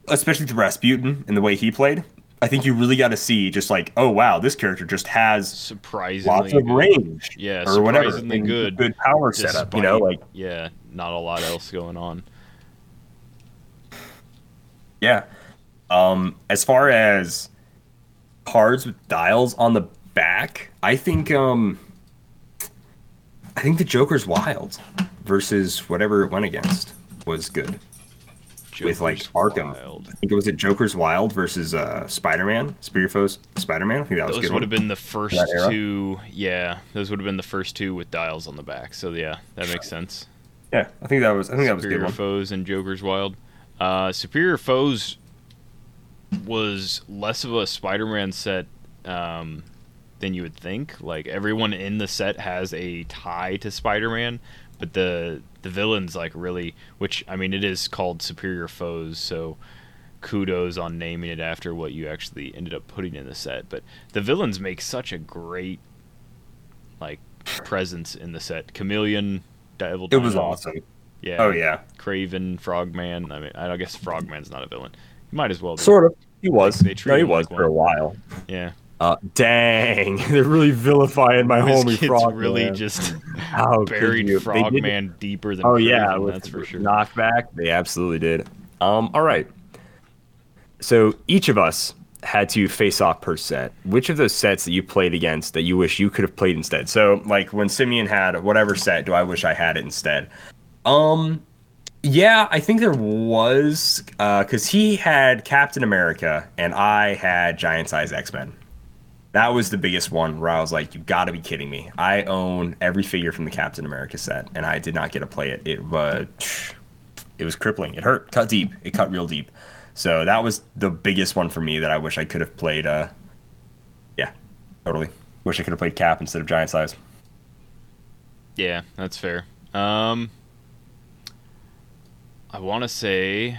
especially to Rasputin and the way he played, I think you really got to see just like, oh, wow, this character just has surprisingly lots of range. Yeah, or surprisingly whatever, good. Good power setup, you know? Like, yeah, not a lot else going on. Yeah. Um, as far as cards with dials on the back, I think um, I think the Joker's Wild versus whatever it went against was good. Joker's with like Arkham, Wild. I think it was at Joker's Wild versus uh, Spider-Man, Spearfo's Spider-Man. I think that was those good would one. have been the first two. Yeah, those would have been the first two with dials on the back. So yeah, that makes sense. Yeah, I think that was. I think Superior that was good. Superior Foes and Joker's Wild. Uh, Superior Foes was less of a Spider-Man set um, than you would think. Like everyone in the set has a tie to Spider-Man, but the The villains, like, really, which, I mean, it is called Superior Foes, so kudos on naming it after what you actually ended up putting in the set. But the villains make such a great, like, presence in the set. Chameleon, Devil Dino. It was awesome. Yeah. Oh, yeah. Craven, Frogman. I mean, I guess Frogman's not a villain. He might as well be. Sort of. He was. They no, he was like for one. a while. Yeah. Uh, dang, they're really vilifying my this homie Frogman. Really just buried Frogman deeper than. Oh Craven, yeah, with, that's for sure. Knockback, they absolutely did. Um, all right. So each of us had to face off per set. Which of those sets that you played against that you wish you could have played instead? So like when Simeon had whatever set, do I wish I had it instead? Um, yeah, I think there was uh, because he had Captain America and I had Giant Size X-Men. That was the biggest one where I was like, you gotta be kidding me. I own every figure from the Captain America set, and I did not get to play it. It was it was crippling. It hurt. Cut deep. It cut real deep. So that was the biggest one for me that I wish I could have played. Uh, yeah, totally. Wish I could have played Cap instead of Giant Size. Yeah, that's fair. Um, I want to say,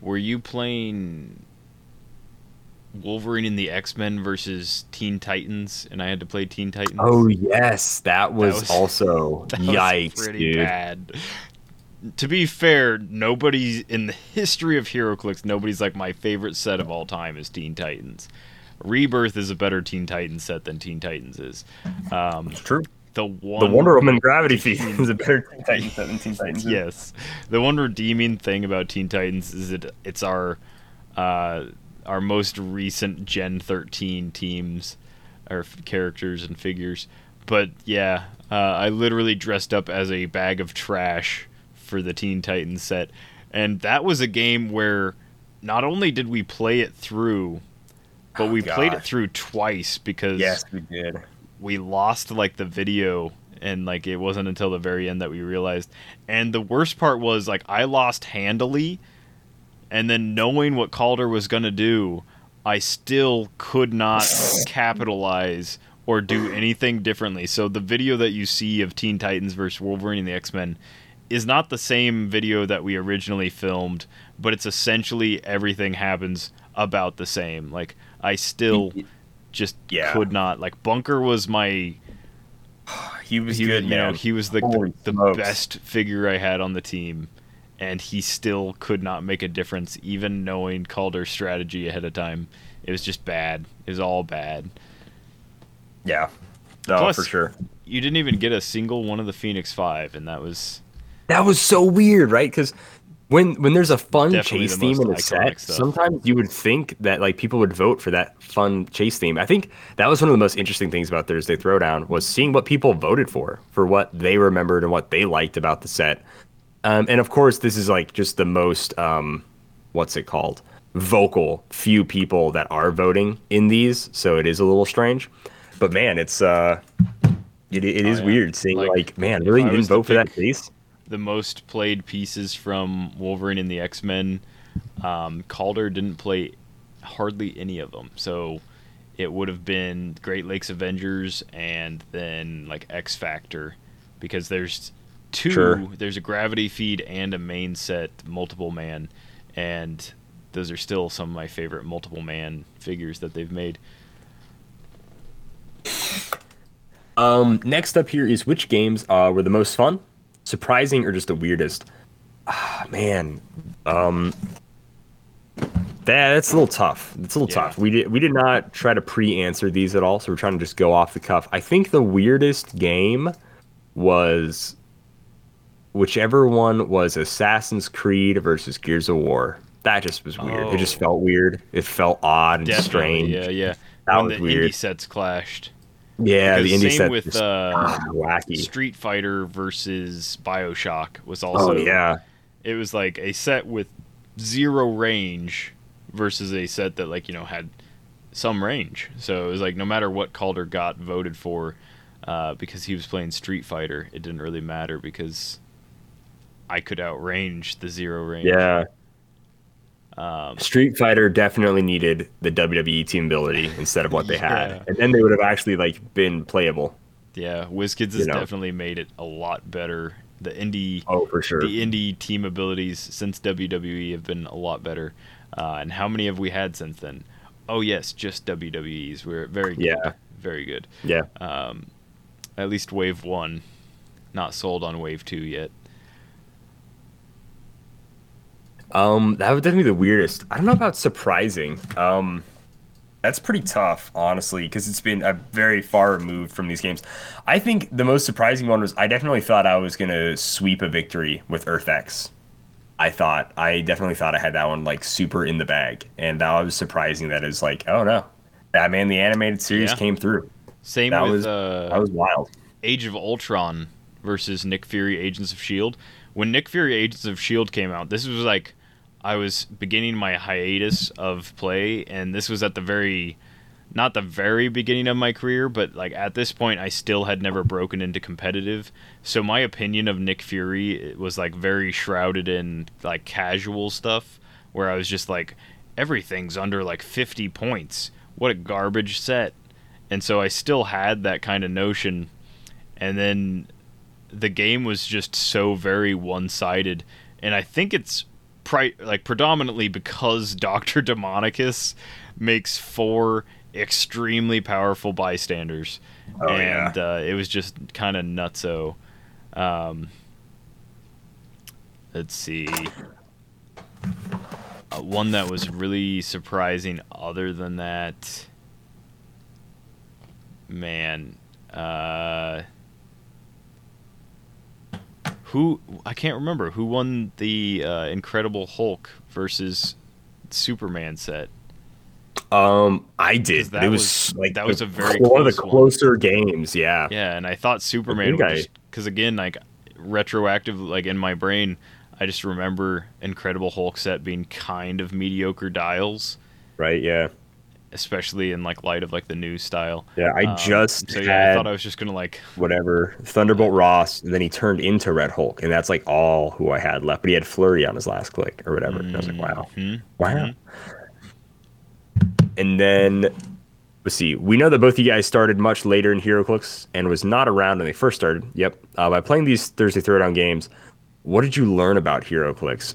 were you playing Wolverine in the X-Men versus Teen Titans, and I had to play Teen Titans? Oh, yes. That was, that was also, that yikes, was pretty dude. bad. To be fair, nobody's, in the history of HeroClix, nobody's like, my favorite set of all time is Teen Titans. Rebirth is a better Teen Titans set than Teen Titans is. Um, it's true. The, one the Wonder Woman Gravity Feed is a better Teen Titans set than Teen Titans is. Yes. The one redeeming thing about Teen Titans is it it's our... Uh, our most recent Gen thirteen teams or characters and figures. But yeah, uh, I literally dressed up as a bag of trash for the Teen Titans set. And that was a game where not only did we play it through, but oh, we gosh. played it through twice because yes, we did. We lost like the video, and like it wasn't until the very end that we realized. And the worst part was like I lost handily. And then knowing what Calder was going to do, I still could not capitalize or do anything differently. So the video that you see of Teen Titans versus Wolverine and the X-Men is not the same video that we originally filmed, but it's essentially everything happens about the same. Like, I still just yeah. could not. Like, Bunker was my... He was he, good, you man. Know, he was the, the, the best figure I had on the team. And he still could not make a difference, even knowing Calder's strategy ahead of time. It was just bad. It was all bad. Yeah. No, Plus, for sure. You didn't even get a single one of the Phoenix Five, and that was... That was so weird, right? Because when when there's a fun Definitely chase the theme in a set, stuff. Sometimes you would think that like people would vote for that fun chase theme. I think that was one of the most interesting things about Thursday Throwdown was seeing what people voted for, for what they remembered and what they liked about the set. Um, and of course, this is like just the most, um, what's it called? vocal few people that are voting in these. So it is a little strange, but man, it's, uh, it, it is oh, yeah. weird seeing like, like man, really you didn't vote for that piece. The most played pieces from Wolverine and the X-Men, um, Calder didn't play hardly any of them. So it would have been Great Lakes Avengers and then like X-Factor, because there's two, sure. there's a gravity feed and a main set multiple man, and those are still some of my favorite multiple man figures that they've made. Um, next up here is which games uh, were the most fun, surprising, or just the weirdest? Ah, man, um, that that's a little tough. It's a little yeah. tough. We did we did not try to pre-answer these at all, so we're trying to just go off the cuff. I think the weirdest game was whichever one was Assassin's Creed versus Gears of War. That just was weird. Oh. It just felt weird. It felt odd and Definitely, strange. Yeah, yeah. That when was the weird. Indie sets clashed. Yeah, because the indie same set with just, uh, ah, wacky. Street Fighter versus BioShock was also. Oh, yeah. It was like a set with zero range versus a set that like you know had some range. So it was like no matter what Calder got voted for, uh, because he was playing Street Fighter, it didn't really matter because I could outrange the zero range. Yeah. Um, Street Fighter definitely needed the W W E team ability instead of what they yeah. had, and then they would have actually like been playable. Yeah, WizKids has know? definitely made it a lot better. The indie, oh for sure, the indie team abilities since W W E have been a lot better. Uh, and how many have we had since then? Oh yes, just W W Es. We're very good. Yeah, very good. Yeah. Um, at least Wave One. Not sold on Wave Two yet. Um, that would definitely be the weirdest. I don't know about surprising. Um, that's pretty tough, honestly, because it's been I'm very far removed from these games. I think the most surprising one was I definitely thought I was gonna sweep a victory with EarthX. I thought I definitely thought I had that one like super in the bag, and that was surprising. That is like, oh no, Batman the Animated Series yeah. came through. Same that with was, uh, that was wild. Age of Ultron versus Nick Fury Agents of S H I E L D. When Nick Fury Agents of S H I E L D came out, this was like. I was beginning my hiatus of play, and this was at the very, not the very beginning of my career, but like at this point, I still had never broken into competitive. So my opinion of Nick Fury was like very shrouded in like casual stuff, where I was just like, everything's under like fifty points. What a garbage set. And so I still had that kind of notion. And then the game was just so very one-sided. And I think it's, like predominantly because Doctor Demonicus makes four extremely powerful bystanders, oh, and yeah. uh, it was just kind of nutso. Um, let's see, uh, one that was really surprising. Other than that, man, uh, Who I can't remember who won the uh, Incredible Hulk versus Superman set. Um, I did. That it was, was like that was a very close one of the closer one. games. Yeah. Yeah, and I thought Superman because again, like retroactive, like in my brain, I just remember Incredible Hulk set being kind of mediocre dials. Right. Yeah. Especially in like light of like the new style. Yeah, I just um, so yeah, had I thought I was just gonna like whatever Thunderbolt Ross, and then he turned into Red Hulk, and that's like all who I had left. But he had Flurry on his last click or whatever. Mm-hmm. And I was like, wow, mm-hmm. wow. And then let's see. We know that both of you guys started much later in HeroClix and was not around when they first started. Yep. Uh, by playing these Thursday Throwdown games, what did you learn about HeroClix?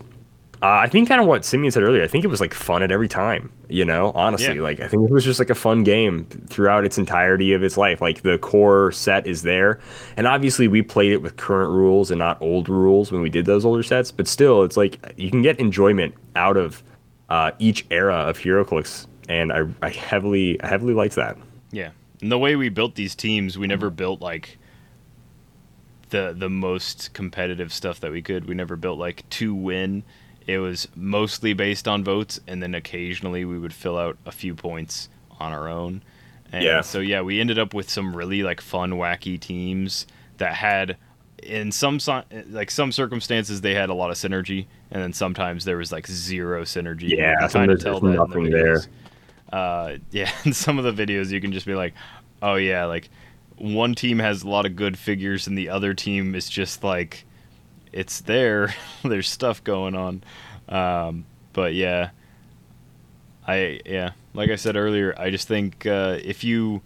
Uh, I think kind of what Simeon said earlier, I think it was like fun at every time, you know, honestly, yeah. like I think it was just like a fun game throughout its entirety of its life. Like the core set is there. And obviously we played it with current rules and not old rules when we did those older sets. But still, it's like you can get enjoyment out of uh, each era of HeroClix. And I, I heavily, I heavily liked that. Yeah. And the way we built these teams, we never built like the the most competitive stuff that we could. We never built like to win. It was mostly based on votes, and then occasionally we would fill out a few points on our own. And yeah. So, yeah, we ended up with some really, like, fun, wacky teams that had, in some like some circumstances, they had a lot of synergy, and then sometimes there was, like, zero synergy. Yeah, you can there's tell that nothing there. Uh, yeah, in some of the videos, you can just be like, oh, yeah, like, one team has a lot of good figures, and the other team is just, like, it's there. There's stuff going on. Um, but, yeah. I yeah, like I said earlier, I just think uh, if you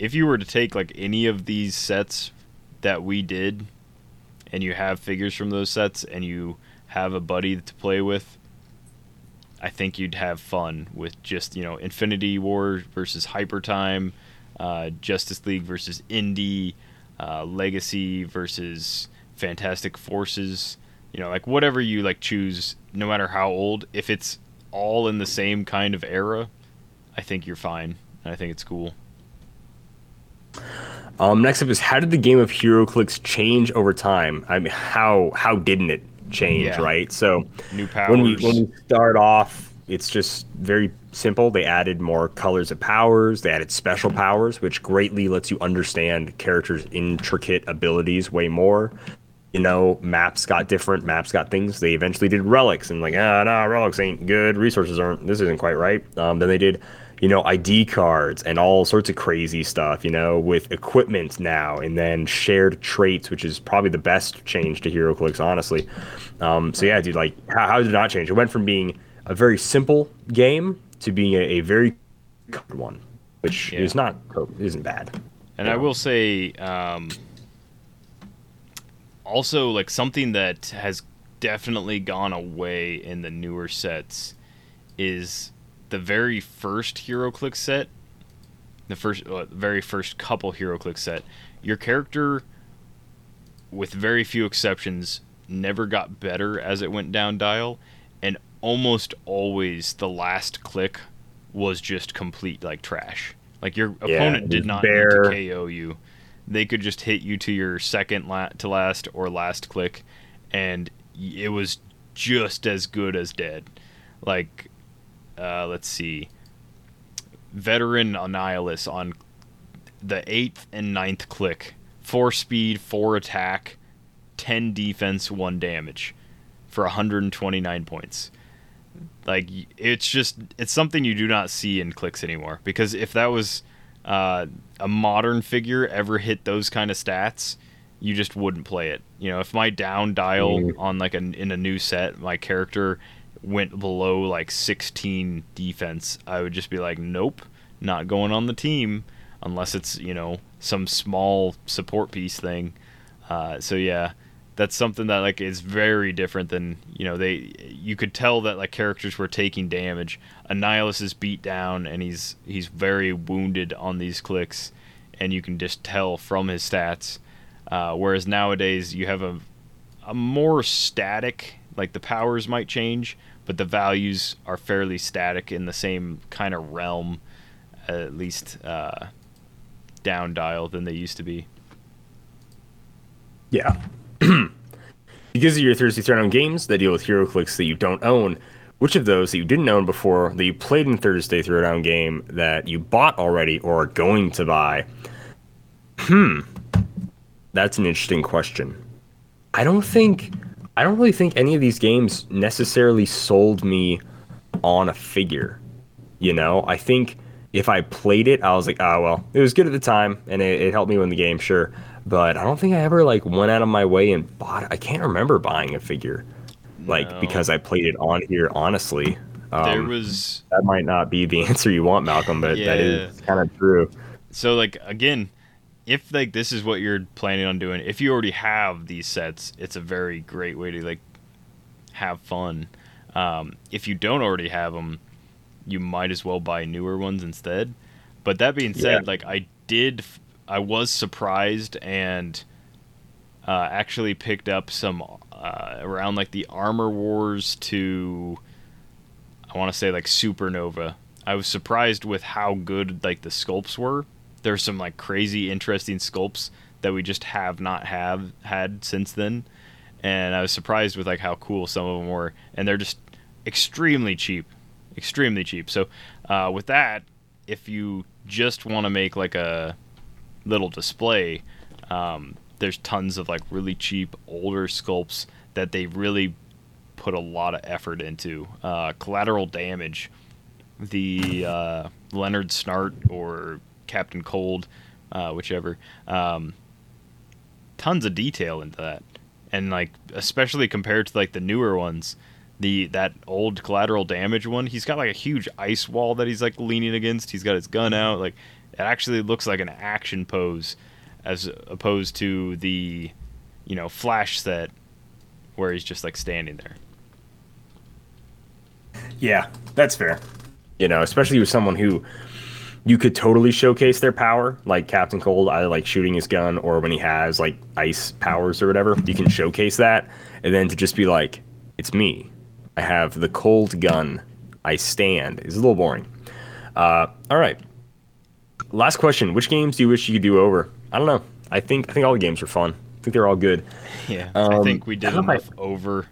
if you were to take like any of these sets that we did, and you have figures from those sets, and you have a buddy to play with, I think you'd have fun with just you know Infinity War versus Hypertime, uh, Justice League versus Indy, uh, Legacy versus Fantastic Forces, you know like whatever you like choose, no matter how old, if it's all in the same kind of era, I think you're fine. I think it's cool. Um, next up is, how did the game of HeroClix change over time? I mean, how how didn't it change, yeah. right? So new powers. When we when we start off, it's just very simple. They added more colors of powers. They added special powers, which greatly lets you understand characters' intricate abilities way more. You know, maps got different, maps got things. They eventually did relics, and like, ah, no, relics ain't good, resources aren't, this isn't quite right. Um, then they did, you know, I D cards and all sorts of crazy stuff, you know, with equipment now, and then shared traits, which is probably the best change to HeroClix, honestly. Um, so yeah, dude, like, how, how did it not change? It went from being a very simple game to being a, a very covered one, which yeah. is not, isn't bad. And I know. will say, um, Also, like, something that has definitely gone away in the newer sets is the very first HeroClix set, the first, uh, very first couple HeroClix set, your character, with very few exceptions, never got better as it went down dial, and almost always the last click was just complete, like, trash. Like, your yeah, opponent did not bare... need to K O you. They could just hit you to your second la- to last or last click, and it was just as good as dead. Like, uh, let's see. Veteran Annihilus on the eighth and ninth click. Four speed, four attack, ten defense, one damage for one hundred twenty-nine points. Like, it's just, it's something you do not see in clicks anymore, because if that was... Uh, a modern figure ever hit those kind of stats, you just wouldn't play it. You know, if my down dial mm. on like an in a new set, my character went below like sixteen defense, I would just be like, nope, not going on the team, unless it's you know some small support piece thing. Uh, so yeah, that's something that like is very different than you know they. You could tell that like characters were taking damage. Annihilus is beat down, and he's he's very wounded on these clicks, and you can just tell from his stats. Uh, whereas nowadays you have a a more static, like the powers might change, but the values are fairly static in the same kind of realm, at least uh, down dial than they used to be. Yeah. Because of your Thursday Throwdown games that deal with HeroClix that you don't own, which of those that you didn't own before that you played in Thursday Throwdown game that you bought already or are going to buy? Hmm. That's an interesting question. I don't think... I don't really think any of these games necessarily sold me on a figure. You know? I think if I played it, I was like, oh, well, it was good at the time, and it, it helped me win the game, sure. But I don't think I ever like went out of my way and bought it. I can't remember buying a figure, like no. because I played it on here. Honestly, um, there was that might not be the answer you want, Malcolm, but yeah. that is kind of true. So like again, if like this is what you're planning on doing, if you already have these sets, it's a very great way to like have fun. Um, if you don't already have them, you might as well buy newer ones instead. But that being said, yeah. like I did. I was surprised and uh, actually picked up some uh, around like the Armor Wars to I want to say like Supernova. I was surprised with how good like the sculpts were. There's some like crazy interesting sculpts that we just have not have had since then. and I was surprised with like how cool some of them were, and they're just extremely cheap, extremely cheap. So uh, with that, if you just want to make like a little display, um, there's tons of like really cheap older sculpts that they really put a lot of effort into. Uh, Collateral Damage, the uh, Leonard Snart or Captain Cold, uh, whichever. Um, tons of detail into that, and like especially compared to like the newer ones, the that old Collateral Damage one, he's got like a huge ice wall that he's like leaning against. He's got his gun out. Like it actually looks like an action pose, as opposed to the, you know, flash set where he's just like standing there. Yeah, that's fair. You know, especially with someone who you could totally showcase their power, like Captain Cold, either like shooting his gun or when he has like ice powers or whatever, you can showcase that. And then to just be like, it's me, I have the cold gun, I stand, is a little boring. Uh, all right. Last question. Which games do you wish you could do over? I don't know. I think I think all the games were fun. I think they're all good. Yeah, um, I think we did enough I, over.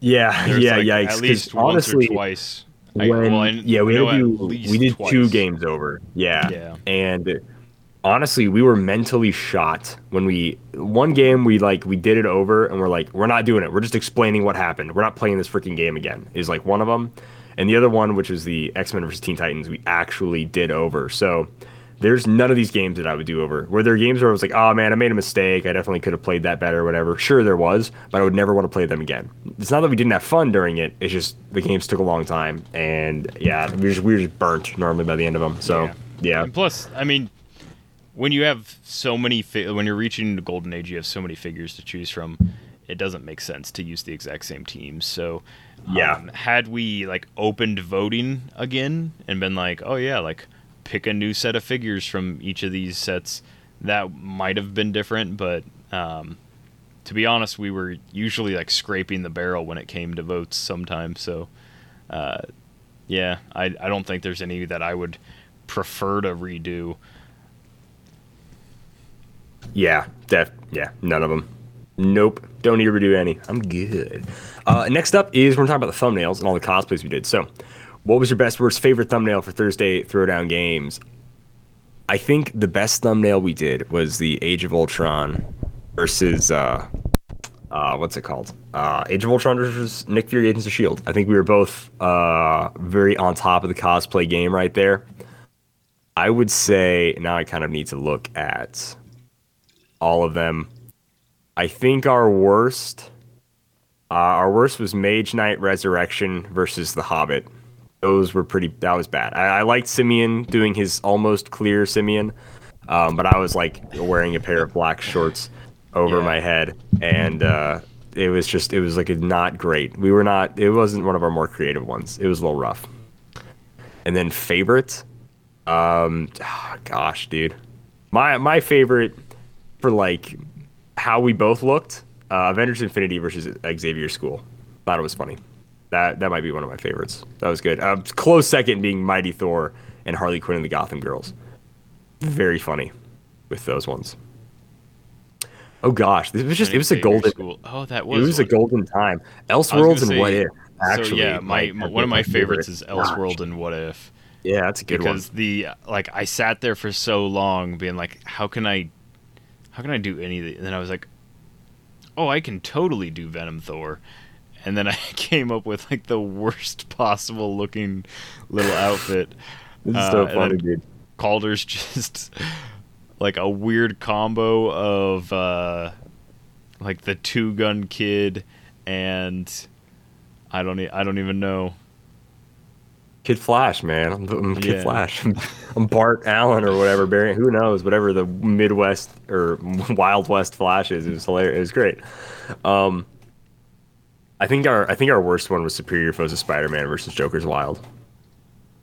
Yeah, There's yeah, like yikes. At least once honestly, or twice. When, I, well, I, yeah, we, had do, we did twice. two games over. Yeah. yeah. And honestly, we were mentally shot when we one game we like we did it over and we're like, we're not doing it. We're just explaining what happened. We're not playing this freaking game again. Is like one of them, and the other one, which is the X-Men versus Teen Titans, we actually did over. So. There's none of these games that I would do over. Were there games where I was like, oh, man, I made a mistake. I definitely could have played that better or whatever. Sure, there was, but I would never want to play them again. It's not that we didn't have fun during it. It's just the games took a long time. And, yeah, we were just, we were just burnt normally by the end of them. So, yeah. yeah. And plus, I mean, when you have so many fi- – when you're reaching the golden age, you have so many figures to choose from. It doesn't make sense to use the exact same teams. So, um, yeah. had we, like, opened voting again and been like, oh, yeah, like – pick a new set of figures from each of these sets, that might have been different, but um, to be honest, we were usually like scraping the barrel when it came to votes sometimes. So uh, yeah, I, I don't think there's any that I would prefer to redo. Yeah, def- yeah, none of them. Nope, don't need to redo any. I'm good. Uh, next up is we're talking about the thumbnails and all the cosplays we did. So what was your best, worst, favorite thumbnail for Thursday Throwdown Games? I think the best thumbnail we did was the Age of Ultron versus, uh, uh, what's it called? Uh, Age of Ultron versus Nick Fury, Agents of S H I E L D. I think we were both uh, very on top of the cosplay game right there. I would say, now I kind of need to look at all of them. I think our worst, uh, our worst was Mage Knight Resurrection versus The Hobbit. Those were pretty, that was bad. I, I liked Simeon doing his almost clear Simeon, um, but I was like wearing a pair of black shorts over yeah. my head. And uh, it was just, it was like not great. We were not, it wasn't one of our more creative ones. It was a little rough. And then favorite, um, oh, gosh, dude. My, my favorite for like how we both looked, uh, Avengers Infinity versus Xavier School. Thought it was funny. That that might be one of my favorites. That was good. Um, close second being Mighty Thor and Harley Quinn and the Gotham Girls. Very funny with those ones. Oh gosh, this was just it was a golden. School. Oh, that was. It was one. a golden time. Elseworlds and What If. Actually, so yeah, my, my one of my favorites favorite. is Elseworlds gosh. and What If. Yeah, that's a good because one. Because the like I sat there for so long, being like, how can I, how can I do any of these? And then I was like, oh, I can totally do Venom Thor. And then I came up with like the worst possible looking little outfit. This is uh, so funny, dude. Calder's just like a weird combo of uh, like the two gun kid and I don't e- I don't even know. Kid Flash, man. I'm, I'm Kid yeah. Flash. I'm Bart Allen or whatever. Barry, who knows? Whatever the Midwest or Wild West Flash is. It was hilarious. It was great. Um, I think our I think our worst one was Superior Foes of Spider-Man versus Joker's Wild,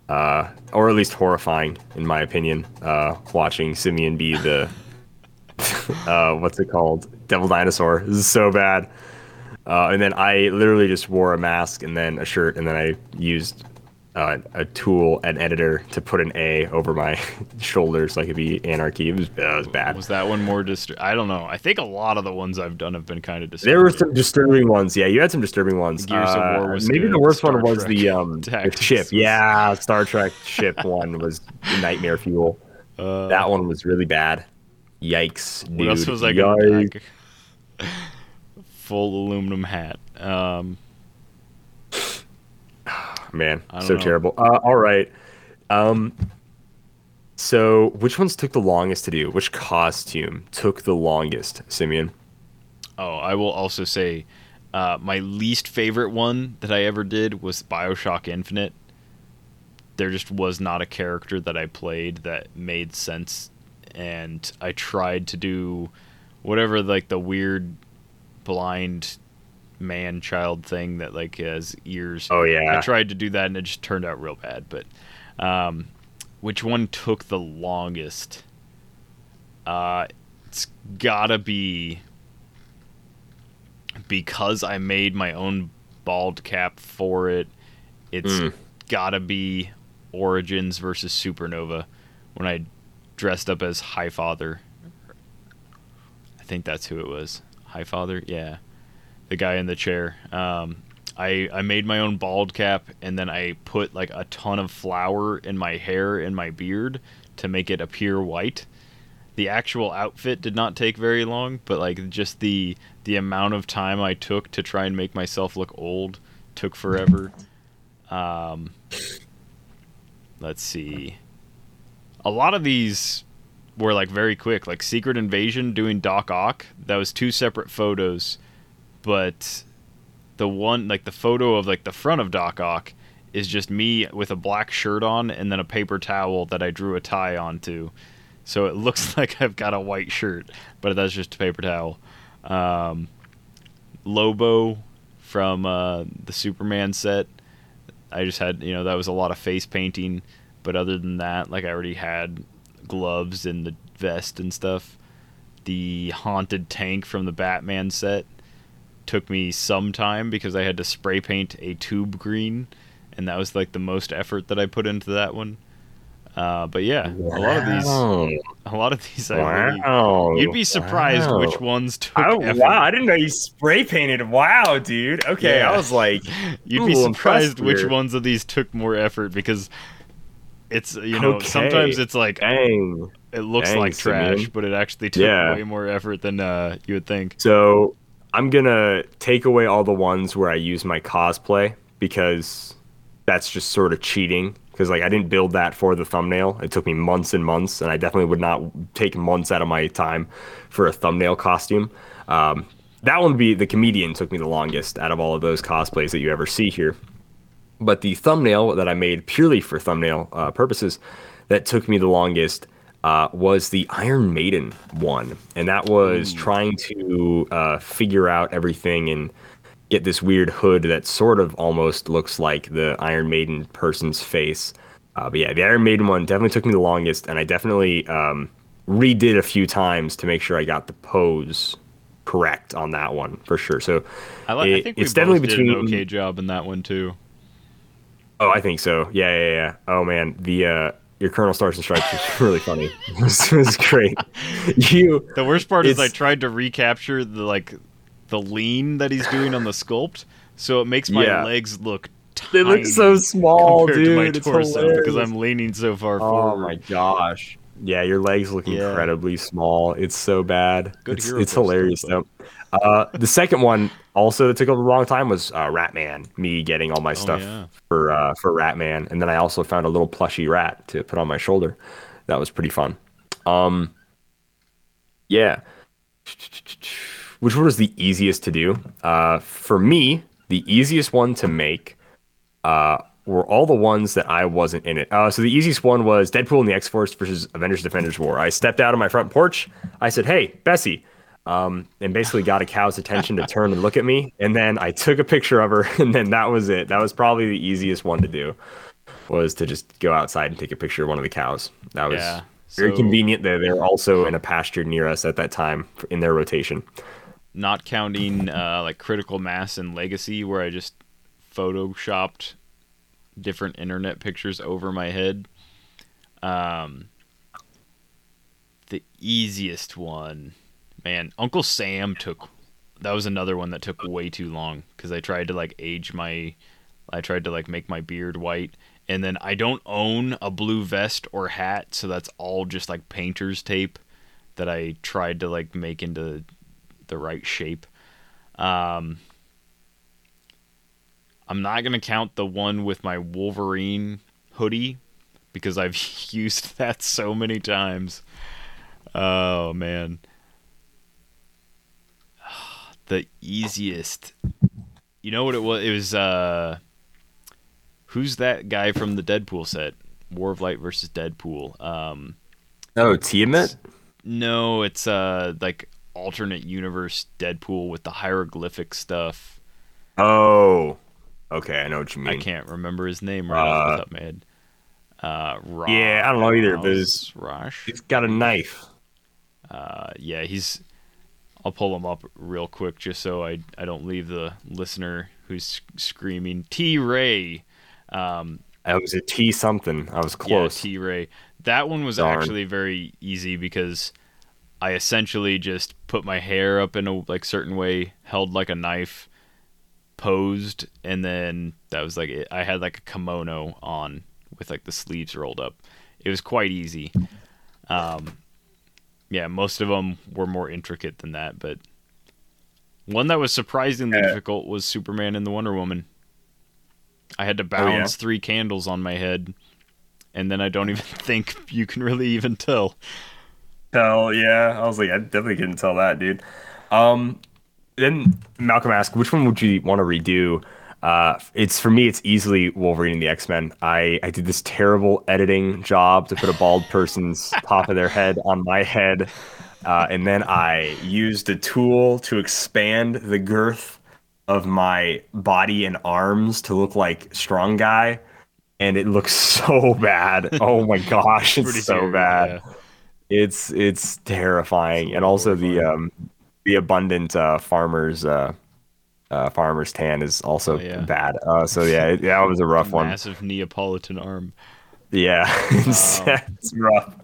uh, or at least horrifying in my opinion. Uh, watching Simeon be the uh, what's it called, Devil Dinosaur. This is so bad. Uh, and then I literally just wore a mask and then a shirt and then I used uh, a tool, an editor to put an A over my shoulders so I could be anarchy. It was, uh, it was bad. Was that one more disturbing? I don't know. I think a lot of the ones I've done have been kind of disturbing. There were some disturbing ones. Yeah, you had some disturbing ones. Gears uh, of War was maybe good. The worst Star one was Trek the, um, the ship. Yeah, Star Trek ship one was nightmare fuel. Uh, that one was really bad. Yikes, dude. What else was I going to pack? Full aluminum hat. Um, Man, so know. terrible. Uh, all right. Um, so which ones took the longest to do? Which costume took the longest, Simeon? Oh, I will also say uh, my least favorite one that I ever did was BioShock Infinite. There just was not a character that I played that made sense, and I tried to do whatever, like, the weird blind man-child thing that, like, has ears. Oh, yeah. I tried to do that, and it just turned out real bad. But um, which one took the longest? Uh, it's gotta be because I made my own bald cap for it. It's mm. gotta be Origins versus Supernova when I dressed up as Highfather. I think that's who it was. Highfather? Yeah. The guy in the chair. Um, I, I made my own bald cap, and then I put like a ton of flour in my hair and my beard to make it appear white. The actual outfit did not take very long, but like just the the amount of time I took to try and make myself look old took forever. Um, let's see. A lot of these were like very quick, like Secret Invasion doing Doc Ock. That was two separate photos, but the one, like the photo of like the front of Doc Ock is just me with a black shirt on and then a paper towel that I drew a tie onto. So it looks like I've got a white shirt, but that's just a paper towel. Um, Lobo from uh, the Superman set. I just had, you know, that was a lot of face painting, but other than that, like I already had gloves and the vest and stuff. The haunted tank from the Batman set took me some time because I had to spray paint a tube green, and that was like the most effort that I put into that one. Uh, but yeah, wow. a lot of these, a lot of these, I wow. really, you'd be surprised wow. which ones took oh, effort. Wow, I didn't know you spray painted. Wow, dude. Okay, yeah. I was like, you'd be surprised which here. ones of these took more effort because it's, you know, okay. sometimes it's like, Dang. it looks Dang, like trash, man. but it actually took yeah. way more effort than uh, you would think. So I'm going to take away all the ones where I use my cosplay because that's just sort of cheating. Because like I didn't build that for the thumbnail. It took me months and months, and I definitely would not take months out of my time for a thumbnail costume. Um, that one would be the comedian took me the longest out of all of those cosplays that you ever see here. But the thumbnail that I made purely for thumbnail uh, purposes that took me the longest uh, was the Iron Maiden one. And that was trying to uh, figure out everything and get this weird hood that sort of almost looks like the Iron Maiden person's face. Uh, but yeah, the Iron Maiden one definitely took me the longest, and I definitely um, redid a few times to make sure I got the pose correct on that one for sure. So I, like, it, I think we it's both definitely did between an okay job in that one too. Oh, I think so. Yeah, yeah, yeah. Oh man, the uh, your Colonel Stars and Stripes was really funny. It was, it was great. You. The worst part is I tried to recapture the like. the lean that he's doing on the sculpt, so it makes my yeah. legs look tiny. They look so small, compared dude. to my it's torso hilarious. Because I'm leaning so far oh forward. Oh my gosh! Yeah, your legs look yeah. incredibly small. It's so bad. Good it's it's hilarious though. Uh, the second one also that took a long time was uh, Ratman. Me getting all my stuff oh, yeah. for uh, for Ratman, and then I also found a little plushy rat to put on my shoulder. That was pretty fun. Um, yeah. Which one was the easiest to do? Uh, for me, the easiest one to make uh, were all the ones that I wasn't in it. Uh, so the easiest one was Deadpool and the X-Force versus Avengers Defenders War. I stepped out on my front porch. I said, hey, Bessie, um, and basically got a cow's attention to turn and look at me. And then I took a picture of her, and then that was it. That was probably the easiest one to do, was to just go outside and take a picture of one of the cows. That was yeah, so... very convenient. They're, they're also in a pasture near us at that time in their rotation. Not counting uh, like Critical Mass and Legacy, where I just photoshopped different internet pictures over my head. Um, the easiest one, man, Uncle Sam took, that was another one that took way too long because I tried to like age my, I tried to like make my beard white. And then I don't own a blue vest or hat, so that's all just like painter's tape that I tried to like make into the right shape. Um, I'm not going to count the one with my Wolverine hoodie because I've used that so many times. Oh, man. The easiest. You know what it was? It was, uh... who's that guy from the Deadpool set? War of Light versus Deadpool. Um, oh, Tiamat? It's, no, it's uh, like alternate universe Deadpool with the hieroglyphic stuff. Oh, okay, I know what you mean. I can't remember his name right uh, off the top of my head. Uh, Ross, yeah, I don't know either, but it's, he's got a knife. Uh, yeah, he's... I'll pull him up real quick just so I, I don't leave the listener who's screaming, T-Ray! Um, I was a T something. I was close. Yeah, T Ray. That one was Darn. actually very easy because I essentially just put my hair up in a like certain way, held like a knife, posed, and then that was like it. I had like a kimono on with like the sleeves rolled up. It was quite easy. Um, yeah, most of them were more intricate than that, but one that was surprisingly uh, difficult was Superman and the Wonder Woman. I had to balance oh, yeah? three candles on my head, and then I don't even think you can really even tell. Hell yeah. I was like, I definitely couldn't tell that, dude. Um, then Malcolm asked, which one would you want to redo? Uh, it's for me, it's easily Wolverine and the X-Men. I, I did this terrible editing job to put a bald person's top of their head on my head, uh, and then I used a tool to expand the girth of my body and arms to look like strong guy, and it looks so bad. Oh my gosh, it's so terrible, bad. Yeah. It's it's terrifying, it's and also terrifying. the um the abundant uh, farmer's uh, uh farmer's tan is also oh, yeah. bad. Uh, so yeah, it, that was a rough one. Massive Neapolitan arm. Yeah, it's, um, it's rough.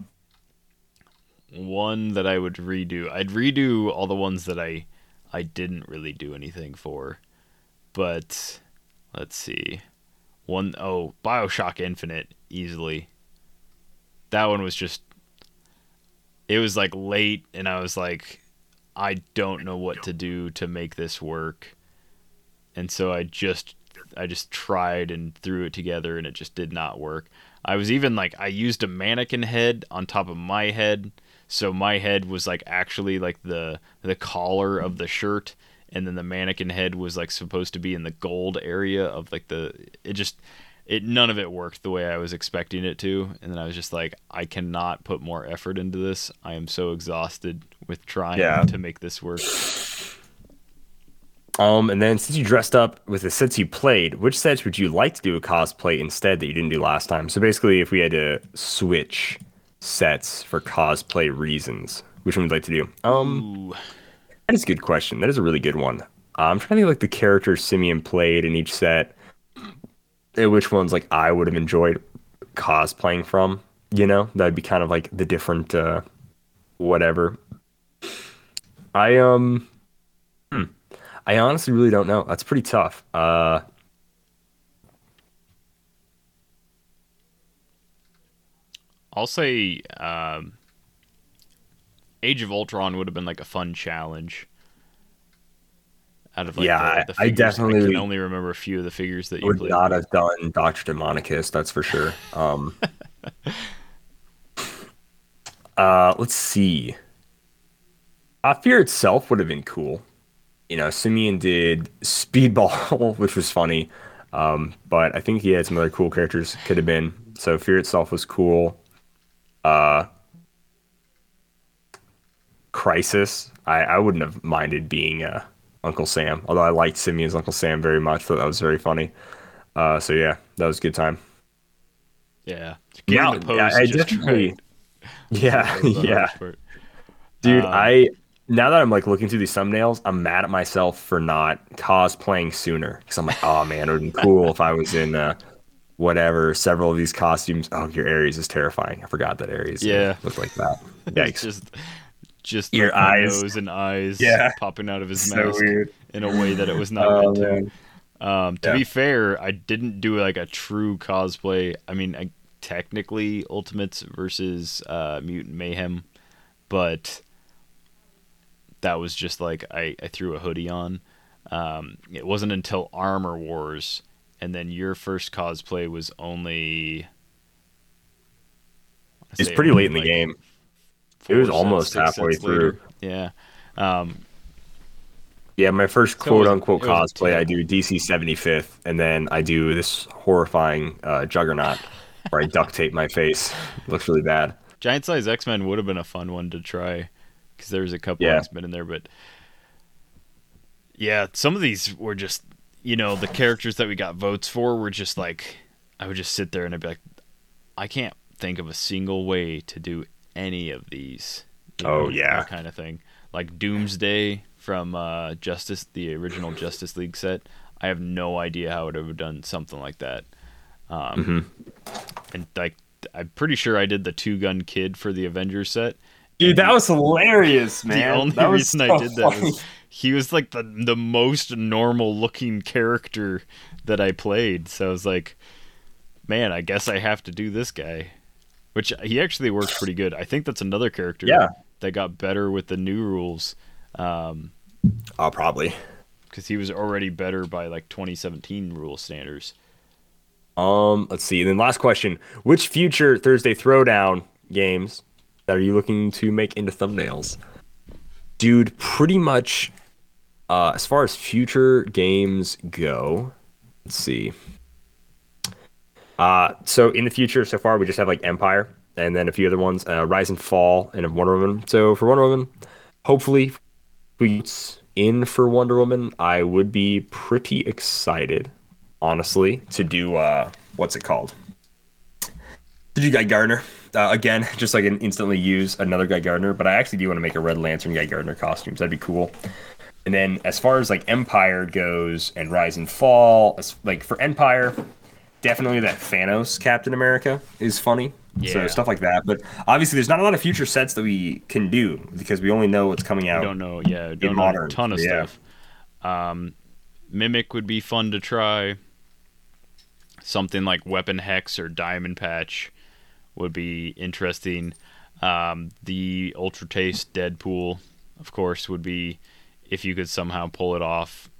One that I would redo. I'd redo all the ones that I. I didn't really do anything for, but let's see. One, oh, BioShock Infinite, easily. That one was just, it was like late, and I was like, I don't know what to do to make this work. And so I just, I just tried and threw it together, and it just did not work. I was even like, I used a mannequin head on top of my head. So my head was like actually like the the collar of the shirt, and then the mannequin head was like supposed to be in the gold area of like the it just it none of it worked the way I was expecting it to, and then I was just like, I cannot put more effort into this. I am so exhausted with trying yeah. to make this work. Um, and then since you dressed up with the sets you played, which sets would you like to do a cosplay instead that you didn't do last time? So basically, if we had to switch sets for cosplay reasons, which one would you like to do? Um, Ooh. That is a good question. That is a really good one. I'm trying to think of, like the characters Simeon played in each set, and which ones like I would have enjoyed cosplaying from. You know, that'd be kind of like the different uh, whatever. I um, hmm, I honestly really don't know. That's pretty tough. Uh. I'll say um, Age of Ultron would have been like a fun challenge. Out of like yeah, the, the figures, I definitely I can only remember a few of the figures that you would played. Not have done Doctor Demonicus, that's for sure. Um, uh, let's see. Uh, Fear itself would have been cool. You know, Simeon did Speedball, which was funny, um, but I think he had some other cool characters could have been. So Fear itself was cool. Uh, Crisis. I, I wouldn't have minded being uh, Uncle Sam, although I liked Simeon's Uncle Sam very much. Thought that was very funny. Uh, so yeah, that was a good time. Yeah, yeah, yeah I definitely. Yeah, yeah, dude. Um, I now that I'm like looking through these thumbnails, I'm mad at myself for not cosplaying sooner because I'm like, oh man, it would be cool if I was in uh, whatever, several of these costumes. Oh, your Ares is terrifying. I forgot that Ares yeah. looked like that. Yikes. just just your eyes. Nose and eyes yeah. popping out of his so mask weird. In a way that it was not oh, meant to. Man. Um, to yeah. be fair, I didn't do like a true cosplay. I mean, I, technically Ultimates versus uh, Mutant Mayhem, but that was just like I, I threw a hoodie on. Um, it wasn't until Armor Wars, and then your first cosplay was only. It's pretty late in the game. It was almost halfway through. Yeah. Um, yeah, my first quote unquote cosplay, I do D C seventy-fifth, and then I do this horrifying uh, Juggernaut where I duct tape my face. It looks really bad. Giant Size X-Men would have been a fun one to try because there was a couple yeah. X-Men in there, but. Yeah, some of these were just, you know, the characters that we got votes for were just like, I would just sit there and I'd be like, I can't think of a single way to do any of these. You know, oh, yeah. That kind of thing. Like Doomsday from uh, Justice, the original Justice League set. I have no idea how I would have done something like that. Um, mm-hmm. And like, I'm pretty sure I did the two-gun kid for the Avengers set. Dude, that was hilarious, man. The only that reason was so I did that funny. Was he was like the the most normal looking character that I played. So I was like, man, I guess I have to do this guy. Which he actually works pretty good. I think that's another character yeah. that got better with the new rules. Um, oh, probably. Because he was already better by like twenty seventeen rule standards. Um, let's see. And then last question. Which future Thursday Throwdown games that are you looking to make into thumbnails? Dude, pretty much uh, as far as future games go, let's see. Uh, so in the future, so far, we just have like Empire and then a few other ones, uh, Rise and Fall and Wonder Woman. So for Wonder Woman, hopefully we get in for Wonder Woman. I would be pretty excited, honestly, to do, uh, what's it called? Did you Guy Gardner? Uh, again, just like an instantly use another Guy Gardner, but I actually do want to make a Red Lantern Guy Gardner costume. That'd be cool. And then as far as like Empire goes and Rise and Fall, as, like for Empire, definitely that Thanos Captain America is funny. Yeah. So stuff like that. But obviously there's not a lot of future sets that we can do because we only know what's coming out. We don't know. Yeah. Don't in know modern. A ton of yeah. stuff. Um, Mimic would be fun to try. Something like Weapon Hex or Diamond Patch would be interesting. Um, the Ultra Taste Deadpool, of course, would be if you could somehow pull it off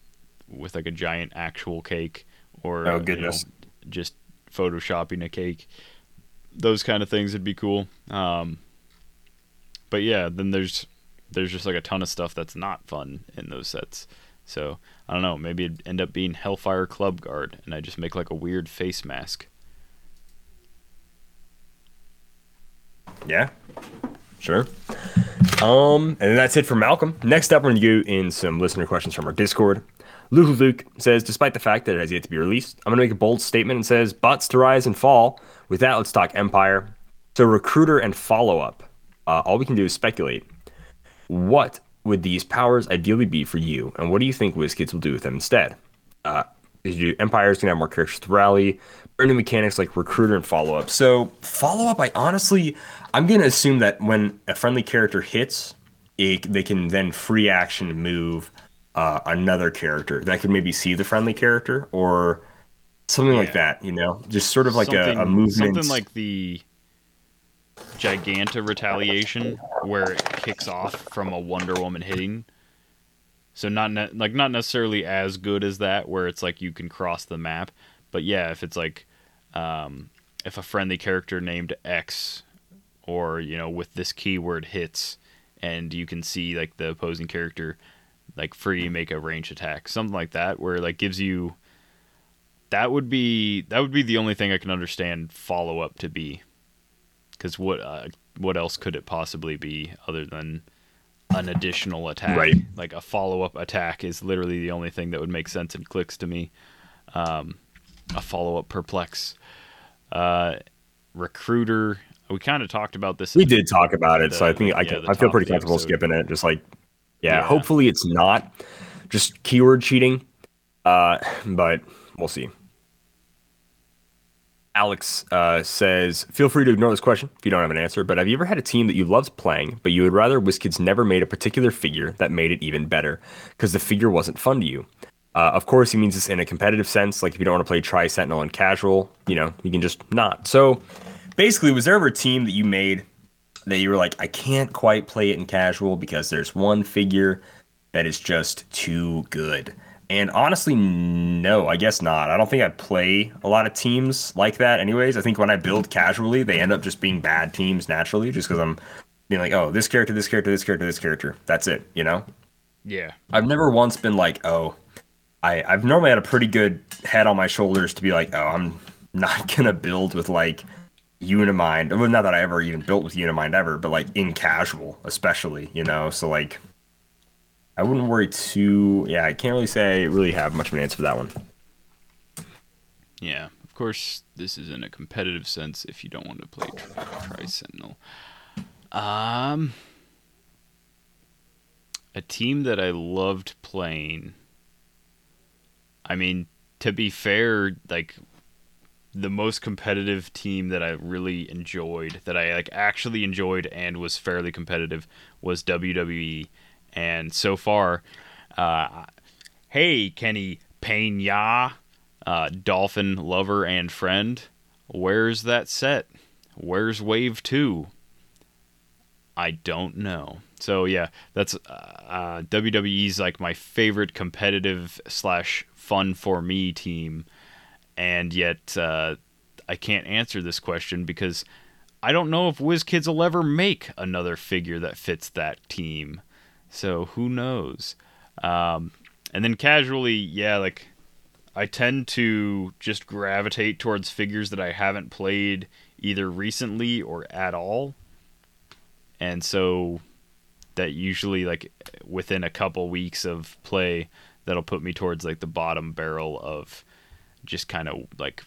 with like a giant actual cake or oh, goodness. You know, just photoshopping a cake. Those kind of things would be cool. Um, but yeah, then there's there's just like a ton of stuff that's not fun in those sets. So I don't know, maybe it'd end up being Hellfire Club Guard and I just make like a weird face mask. Yeah, sure. Um, and that's it for Malcolm. Next up, we're going to go in some listener questions from our Discord. Luke Luke says, despite the fact that it has yet to be released, I'm going to make a bold statement and says, bots to Rise and Fall. With that, let's talk Empire. So recruiter and follow-up. Uh, all we can do is speculate. What would these powers ideally be for you? And what do you think WizKids will do with them instead? Uh, Empire's going to have more characters to rally. Or new mechanics like recruiter and follow-up. So follow-up, I honestly... I'm going to assume that when a friendly character hits, it, they can then free action move uh, another character. That could maybe see the friendly character or something yeah. like that, you know? Just sort of like a, a movement. Something like the Giganta Retaliation where it kicks off from a Wonder Woman hitting. So not ne- like not necessarily as good as that where it's like you can cross the map. But yeah, if it's like um, if a friendly character named X... or, you know, with this keyword hits, and you can see, like, the opposing character, like, free make a range attack. Something like that, where, like, gives you... That would be that would be the only thing I can understand follow-up to be. Because what uh, what else could it possibly be other than an additional attack? Right. Like, a follow-up attack is literally the only thing that would make sense in clicks to me. Um, a follow-up perplex. Uh, recruiter... We kind of talked about this. We did talk about it, the, so I think yeah, I can, I feel pretty comfortable episode. Skipping it. Just like, yeah, yeah, hopefully it's not just keyword cheating, uh, but we'll see. Alex uh, says, feel free to ignore this question if you don't have an answer, but have you ever had a team that you loved playing, but you would rather WizKids never made a particular figure that made it even better because the figure wasn't fun to you? Uh, of course, he means this in a competitive sense. Like if you don't want to play Tri-Sentinel and casual, you know, you can just not. So basically, was there ever a team that you made that you were like, I can't quite play it in casual because there's one figure that is just too good? And honestly, no, I guess not. I don't think I play a lot of teams like that anyways. I think when I build casually, they end up just being bad teams naturally, just because I'm being like, oh, this character, this character, this character, this character. That's it, you know? Yeah. I've never once been like, oh, I, I've normally had a pretty good head on my shoulders to be like, oh, I'm not going to build with like Unimind. Well, not that I ever even built with Unimind ever, but like in casual especially, you know? So like... I wouldn't worry too... Yeah, I can't really say I really have much of an answer for that one. Yeah, of course, this is in a competitive sense if you don't want to play Tri-Sentinel. Um, a team that I loved playing... I mean, to be fair, like, the most competitive team that I really enjoyed, that I like actually enjoyed and was fairly competitive, was W W E. And so far, uh, hey, Kenny Pena, uh, dolphin lover and friend, where's that set? Where's Wave two? I don't know. So, yeah, that's uh, W W E's, like, my favorite competitive slash fun for me team. And yet uh, I can't answer this question because I don't know if WizKids will ever make another figure that fits that team. So who knows? Um, and then casually, yeah, like I tend to just gravitate towards figures that I haven't played either recently or at all. And so that usually like within a couple weeks of play, that'll put me towards like the bottom barrel of just kind of like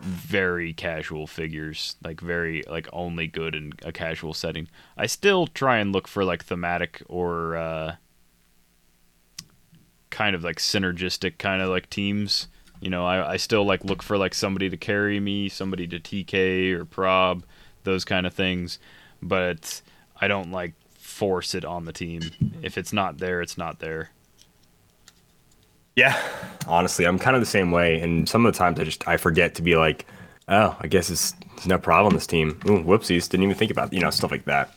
very casual figures, like very like only good in a casual setting. I still try and look for like thematic or uh, kind of like synergistic kind of like teams. You know, I, I still like look for like somebody to carry me, somebody to T K or prob, those kind of things. But I don't like force it on the team. If it's not there, it's not there. Yeah, honestly, I'm kind of the same way. And some of the times I just I forget to be like, oh, I guess it's, it's no problem, this team. Ooh, whoopsies, didn't even think about, you know, stuff like that.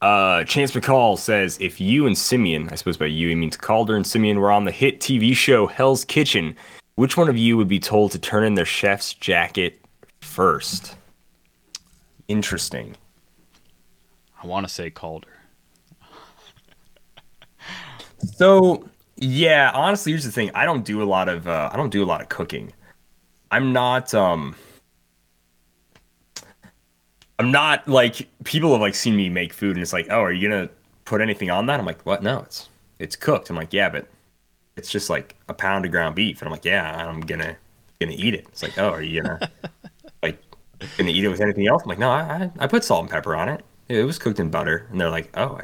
Uh, Chance McCall says, if you and Simeon, I suppose by you he means Calder and Simeon, were on the hit T V show Hell's Kitchen, which one of you would be told to turn in their chef's jacket first? Interesting. I want to say Calder. So... Yeah, honestly, here's the thing. I don't do a lot of uh, I don't do a lot of cooking. I'm not um, I'm not like people have like seen me make food and it's like, oh, are you gonna put anything on that? I'm like, what? No, it's it's cooked. I'm like, yeah, but it's just like a pound of ground beef, and I'm like, yeah, I'm gonna gonna eat it. It's like, oh, are you gonna like gonna eat it with anything else? I'm like, no, I I put salt and pepper on it. It was cooked in butter, and they're like, oh,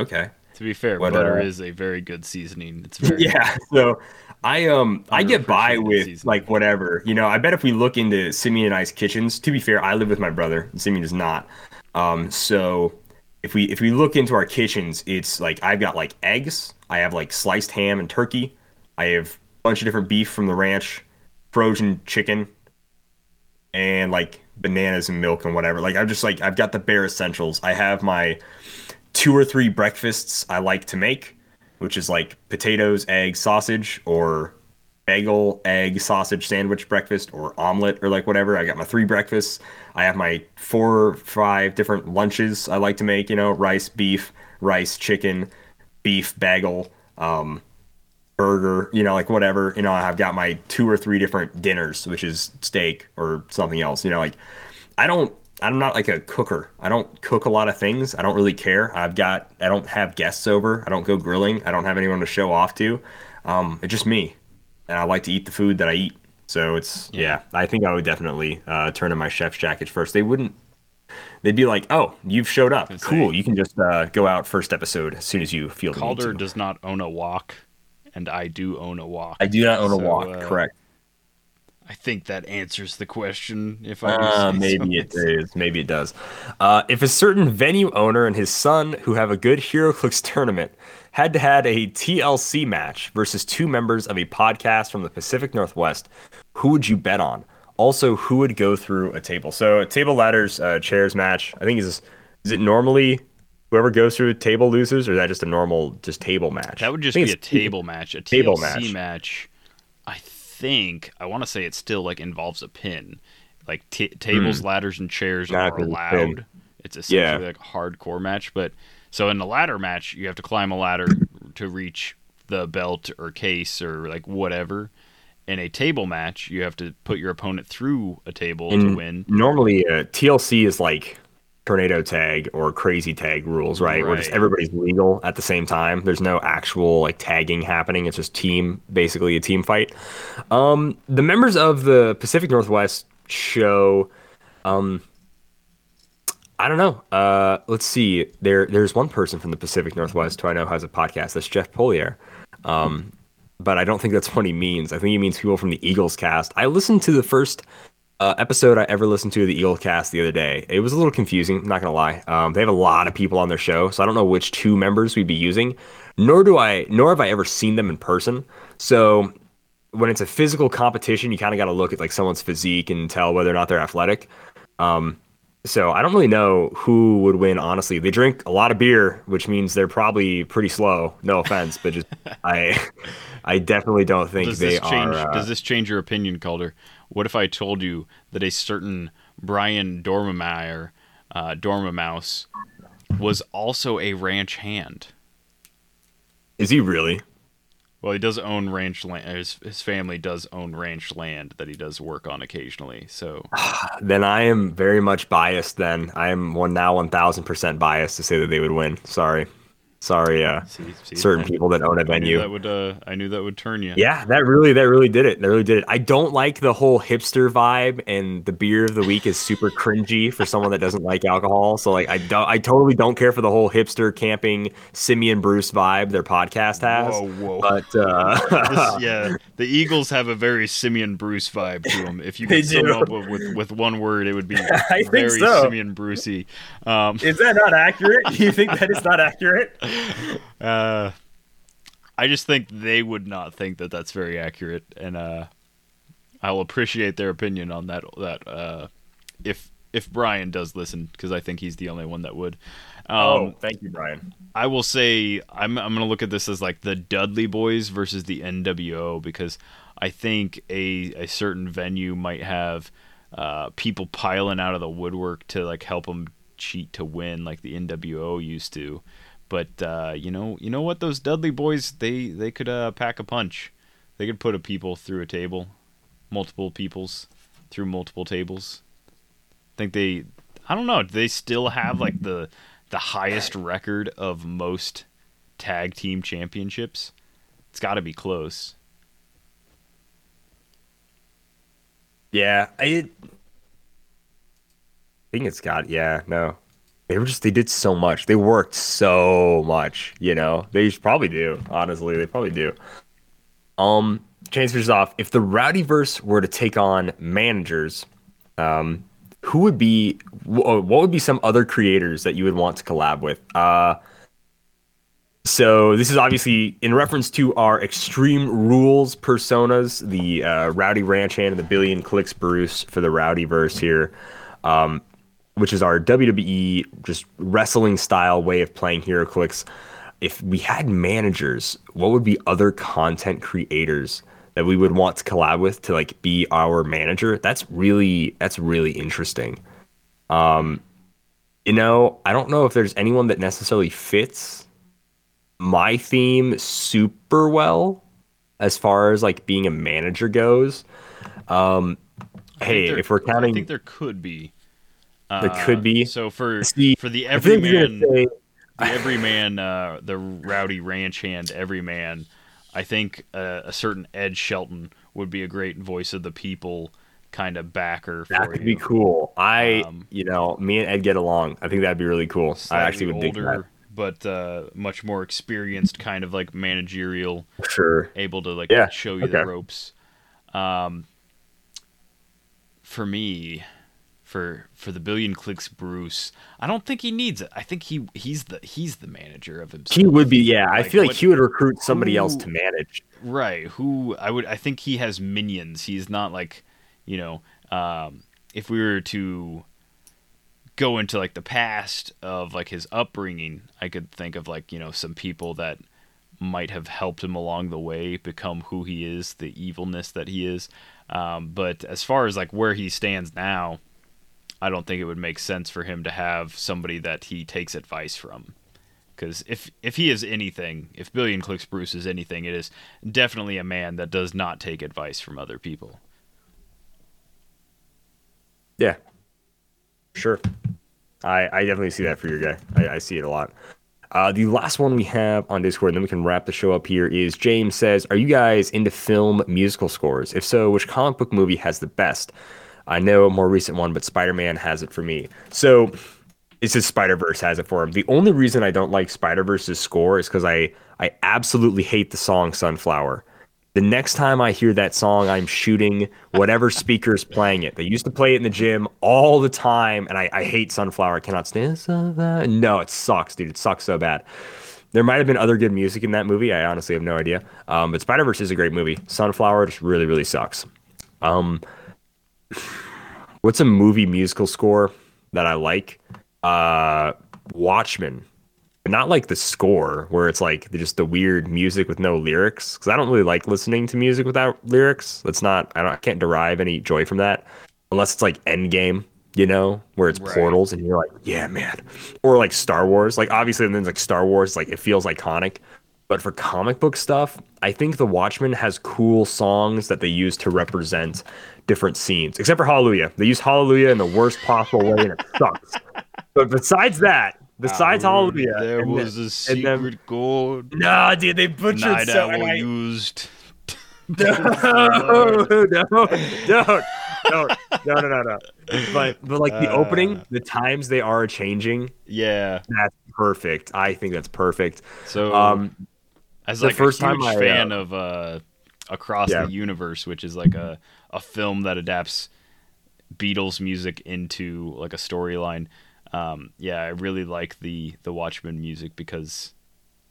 okay. To be fair, what, butter uh, is a very good seasoning. It's very yeah. So I um I get by with seasoning. Like whatever, you know. I bet if we look into Simeon and I's kitchens, to be fair, I live with my brother, and Simeon does not. Um, so if we if we look into our kitchens, it's like I've got like eggs, I have like sliced ham and turkey, I have a bunch of different beef from the ranch, frozen chicken, and like bananas and milk and whatever. Like I'm just like I've got the bare essentials. I have my two or three breakfasts I like to make, which is like potatoes, egg, sausage, or bagel, egg, sausage, sandwich breakfast, or omelet, or like whatever. I got my three breakfasts. I have my four or five different lunches I like to make, you know, rice, beef, rice, chicken, beef, bagel, um, burger, you know, like whatever. You know, I've got my two or three different dinners, which is steak or something else, you know, like I don't, I'm not like a cooker. I don't cook a lot of things. I don't really care. I've got, I don't have guests over. I don't go grilling. I don't have anyone to show off to. Um, it's just me. And I like to eat the food that I eat. So it's, yeah, I think I would definitely uh, turn in my chef's jacket first. They wouldn't, they'd be like, oh, you've showed up. Cool. Say, you can just uh, go out first episode as soon as you feel the need to. Calder does not own a wok, and I do own a wok. I do not own so, a wok, uh, correct. I think that answers the question. If I uh, maybe it is, maybe it does. Uh, if a certain venue owner and his son, who have a good HeroClix tournament, had to had a T L C match versus two members of a podcast from the Pacific Northwest, who would you bet on? Also, who would go through a table? So, a table ladders uh, chairs match. I think is is it normally whoever goes through a table loses, or is that just a normal just table match? That would just be a table match. A table T L C match. match. I think think I want to say it still like involves a pin, like t- tables, mm. ladders, and chairs Not are allowed. Pin. It's essentially yeah. like a hardcore match. But so in the ladder match, you have to climb a ladder to reach the belt or case or like whatever. In a table match, you have to put your opponent through a table and to win. Normally, uh, T L C is like tornado tag or crazy tag rules, right? right? Where just everybody's legal at the same time. There's no actual like tagging happening. It's just team, basically a team fight. Um, the members of the Pacific Northwest show, um, I don't know. Uh, let's see. There, there's one person from the Pacific Northwest who I know has a podcast. That's Jeff Polier. Um, but I don't think that's what he means. I think he means people from the Eagles cast. I listened to the first Uh, episode I ever listened to of the Eagle Cast the other day. It was a little confusing, I'm not gonna lie. Um, they have a lot of people on their show, so I don't know which two members we'd be using. Nor do I, nor have I ever seen them in person. So when it's a physical competition, you kind of got to look at like someone's physique and tell whether or not they're athletic. Um, so I don't really know who would win, honestly. They drink a lot of beer, which means they're probably pretty slow. No offense, but just I, I definitely don't think does they this change, are. Uh, does this change your opinion, Calder? What if I told you that a certain Brian Dormemeyer, uh, Dormemouse, was also a ranch hand? Is he really? Well, he does own ranch land. His, his family does own ranch land that he does work on occasionally. So then I am very much biased. Then I am one now one thousand percent biased to say that they would win. Sorry. Sorry, uh, see, see, certain I, people that own a venue. I knew that would, uh, I knew that would turn you. Yeah, that really, that really did it. That really did it. I don't like the whole hipster vibe, and the beer of the week is super cringy for someone that doesn't like alcohol. So, like, I don't, I totally don't care for the whole hipster camping Simeon Bruce vibe their podcast has. Whoa, whoa. But uh, this, yeah, the Eagles have a very Simeon Bruce vibe to them. If you could sum up with with one word, it would be I very think so. Simeon Brucey. Um, is that not accurate? Do you think that is not accurate? Uh, I just think they would not think that that's very accurate, and uh, I'll appreciate their opinion on that. That uh, if if Brian does listen, because I think he's the only one that would. Um, oh, thank you, Brian. I will say I'm I'm gonna look at this as like the Dudley Boys versus the N W O, because I think a a certain venue might have uh, people piling out of the woodwork to like help them cheat to win, like the N W O used to. But uh, you know, you know what? Those Dudley boys, they they could uh, pack a punch. They could put a people through a table, multiple peoples through multiple tables. I think they, I don't know. They still have like the the highest record of most tag team championships. It's got to be close. Yeah, I think it's got. Yeah, no. They were just, they did so much. They worked so much, you know? They probably do, honestly. They probably do. Um, Chance versus off. If the Rowdyverse were to take on managers, um, who would be, what would be some other creators that you would want to collab with? Uh, so this is obviously in reference to our Extreme Rules personas, the uh, Rowdy Ranch Hand and the Billy and Klix Bruce for the Rowdyverse here. Um, which is our W W E just wrestling style way of playing HeroClix. If we had managers, what would be other content creators that we would want to collab with to like be our manager? That's really, that's really interesting. Um, you know, I don't know if there's anyone that necessarily fits my theme super well as far as like being a manager goes. Um, hey, there, if we're counting, I think there could be. It could be. Uh, so for See, for the everyman, say... the everyman, uh, the Rowdy Ranch Hand everyman, I think uh, a certain Ed Shelton would be a great voice of the people kind of backer. That for could you. be cool. I, um, you know, me and Ed get along. I think that'd be really cool. I actually would older, dig that. But uh, much more experienced, kind of like managerial. Sure. Able to like yeah. show you okay. the ropes. Um, for me, for for the Billion Clicks Bruce, I don't think he needs it. I think he he's the he's the manager of himself. He would be, yeah. Like, I feel like what, he would recruit somebody who, else to manage. Right. Who I would I think he has minions. He's not like, you know, um, if we were to go into like the past of like his upbringing, I could think of like, you know, some people that might have helped him along the way become who he is, the evilness that he is. Um, but as far as like where he stands now, I don't think it would make sense for him to have somebody that he takes advice from. Because if, if he is anything, if Billion Clicks Bruce is anything, it is definitely a man that does not take advice from other people. Yeah, sure. I, I definitely see that for your guy. I, I see it a lot. Uh, the last one we have on Discord, and then we can wrap the show up here, is James says, are you guys into film musical scores? If so, which comic book movie has the best? I know a more recent one, but Spider-Man has it for me. So it's just Spider-Verse has it for him. The only reason I don't like Spider-Verse's score is because I, I absolutely hate the song Sunflower. The next time I hear that song, I'm shooting whatever speaker's playing it. They used to play it in the gym all the time, and I, I hate Sunflower. I cannot stand Sunflower. No, it sucks, dude. It sucks so bad. There might have been other good music in that movie. I honestly have no idea. Um, but Spider-Verse is a great movie. Sunflower just really, really sucks. Um, what's a movie musical score that I like? Uh, Watchmen. Not like the score where it's like just the weird music with no lyrics, because I don't really like listening to music without lyrics. That's not I don't I can't derive any joy from that unless it's like Endgame, you know, where it's right. Portals and you're like, yeah, man. Or like Star Wars, like obviously, and then like Star Wars, like it feels iconic. But for comic book stuff, I think The Watchmen has cool songs that they use to represent different scenes, except for Hallelujah. They use Hallelujah in the worst possible way, and it sucks. But besides that. Besides Hallelujah, there and was the, a secret chord. Nah, dude, they butchered Night so. Night Owl used. No, no, don't, don't, no, no, no, no. But but like the uh, opening, the times they are changing. Yeah, that's perfect. I think that's perfect. So, um, as like the first a huge time fan I, uh, of uh, Across yeah. the Universe, which is like a a film that adapts Beatles music into like a storyline. Um, yeah, I really like the, the Watchmen music because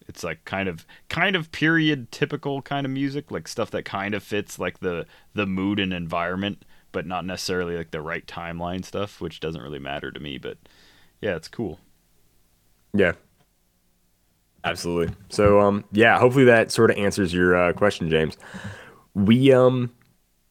it's like kind of kind of period typical kind of music, like stuff that kind of fits like the, the mood and environment, but not necessarily like the right timeline stuff, which doesn't really matter to me. But yeah, it's cool. Yeah, absolutely. So um, yeah, hopefully that sort of answers your uh, question, James. We um,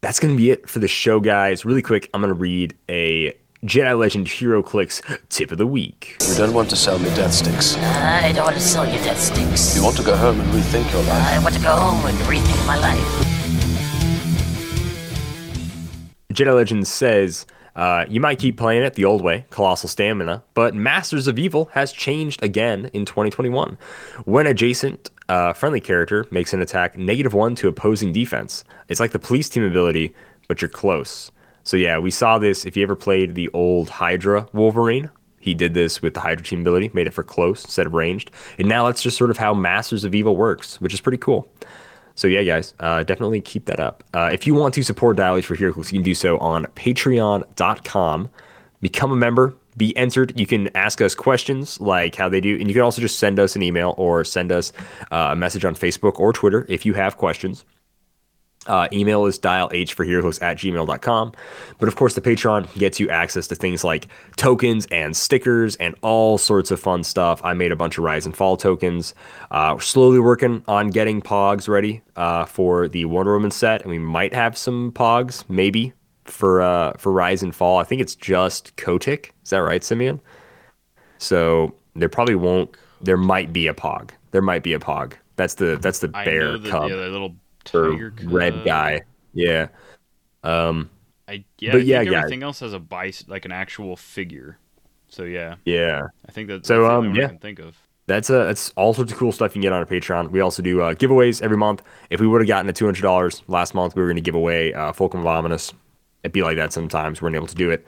that's gonna be it for the show, guys. Really quick, I'm gonna read a Jedi Legend HeroClix tip of the week. You don't want to sell me death sticks. I don't want to sell you death sticks. You want to go home and rethink your life. I want to go home and rethink my life. Jedi Legend says, uh, you might keep playing it the old way, Colossal Stamina, but Masters of Evil has changed again in twenty twenty-one. When adjacent, uh, friendly character makes an attack negative one to opposing defense. It's like the police team ability, but you're close. So yeah, we saw this. If you ever played the old Hydra Wolverine, he did this with the Hydra team ability, made it for close instead of ranged. And now that's just sort of how Masters of Evil works, which is pretty cool. So yeah, guys, uh, definitely keep that up. Uh, if you want to support Dial H for HeroClix, you can do so on patreon dot com. Become a member, be entered. You can ask us questions like how they do. And you can also just send us an email or send us a message on Facebook or Twitter if you have questions. Uh, email is dial h for heroes at gmail dot com. But of course, the Patreon gets you access to things like tokens and stickers and all sorts of fun stuff. I made a bunch of Rise and Fall tokens. Uh, we're slowly working on getting Pogs ready uh, for the Wonder Woman set. And we might have some Pogs, maybe, for uh, for Rise and Fall. I think it's just Kotick. Is that right, Simeon? So there probably won't. There might be a Pog. There might be a Pog. That's the, that's the I bear that, cub. Yeah, the little Tiger red guy, yeah. Um, I yeah, but I yeah, think everything guys. else has a bice like an actual figure. So yeah, yeah. I think that's so. That's um, yeah. I can think of. That's a that's all sorts of cool stuff you can get on a Patreon. We also do uh, giveaways every month. If we would have gotten the two hundred dollars last month, we were going to give away uh, Fulcrum Vominus. It'd be like that sometimes. We weren't able to do it,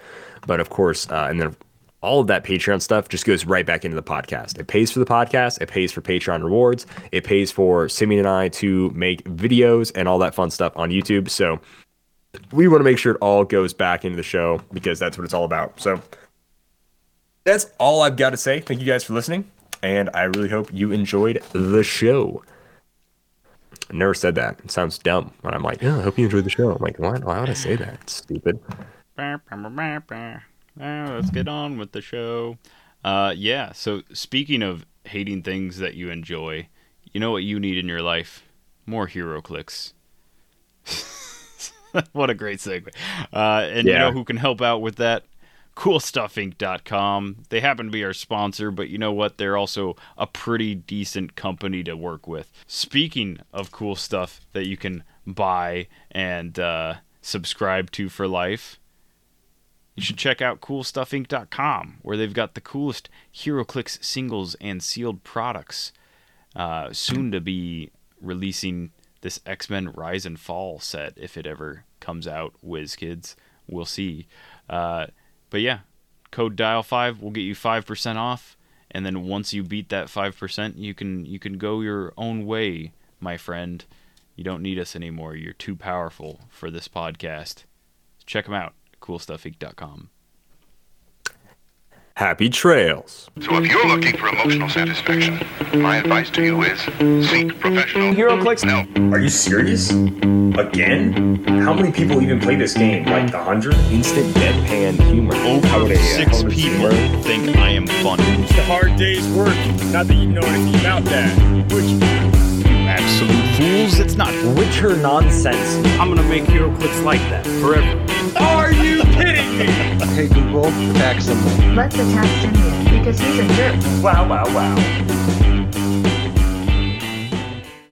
but of course, uh, and then all of that Patreon stuff just goes right back into the podcast. It pays for the podcast. It pays for Patreon rewards. It pays for Simeon and I to make videos and all that fun stuff on YouTube. So we want to make sure it all goes back into the show because that's what it's all about. So that's all I've got to say. Thank you guys for listening, and I really hope you enjoyed the show. I never said that. It sounds dumb when I'm like, yeah, I hope you enjoyed the show. I'm like, why, why would I say that? It's stupid. Let's get on with the show. Uh, yeah, so speaking of hating things that you enjoy, you know what you need in your life? More hero clicks. What a great segue. Uh, and yeah. You know who can help out with that? cool stuff inc dot com. They happen to be our sponsor, but you know what? They're also a pretty decent company to work with. Speaking of cool stuff that you can buy and uh, subscribe to for life, you should check out cool stuff inc dot com, where they've got the coolest HeroClix singles and sealed products, uh, soon to be releasing this X-Men Rise and Fall set, if it ever comes out, WizKids. We'll see. Uh, but yeah, code Dial five will get you five percent off, and then once you beat that five percent, you can you can go your own way, my friend. You don't need us anymore. You're too powerful for this podcast. Check them out. cool stuff inc dot com. Happy trails. So if you're looking for emotional satisfaction, my advice to you is seek professional HeroClix. No. Are you serious? Again? How many people even play this game? Like the hundred? Instant deadpan humor. Over six people think I am funny. It's a hard day's work. Not that you know anything about that. Which... absolute fools, it's not Witcher nonsense. I'm gonna make HeroClix like that forever. Are you kidding me? Hey Google, fax him. Let's attack Cindy because he's a jerk. Wow, wow, wow.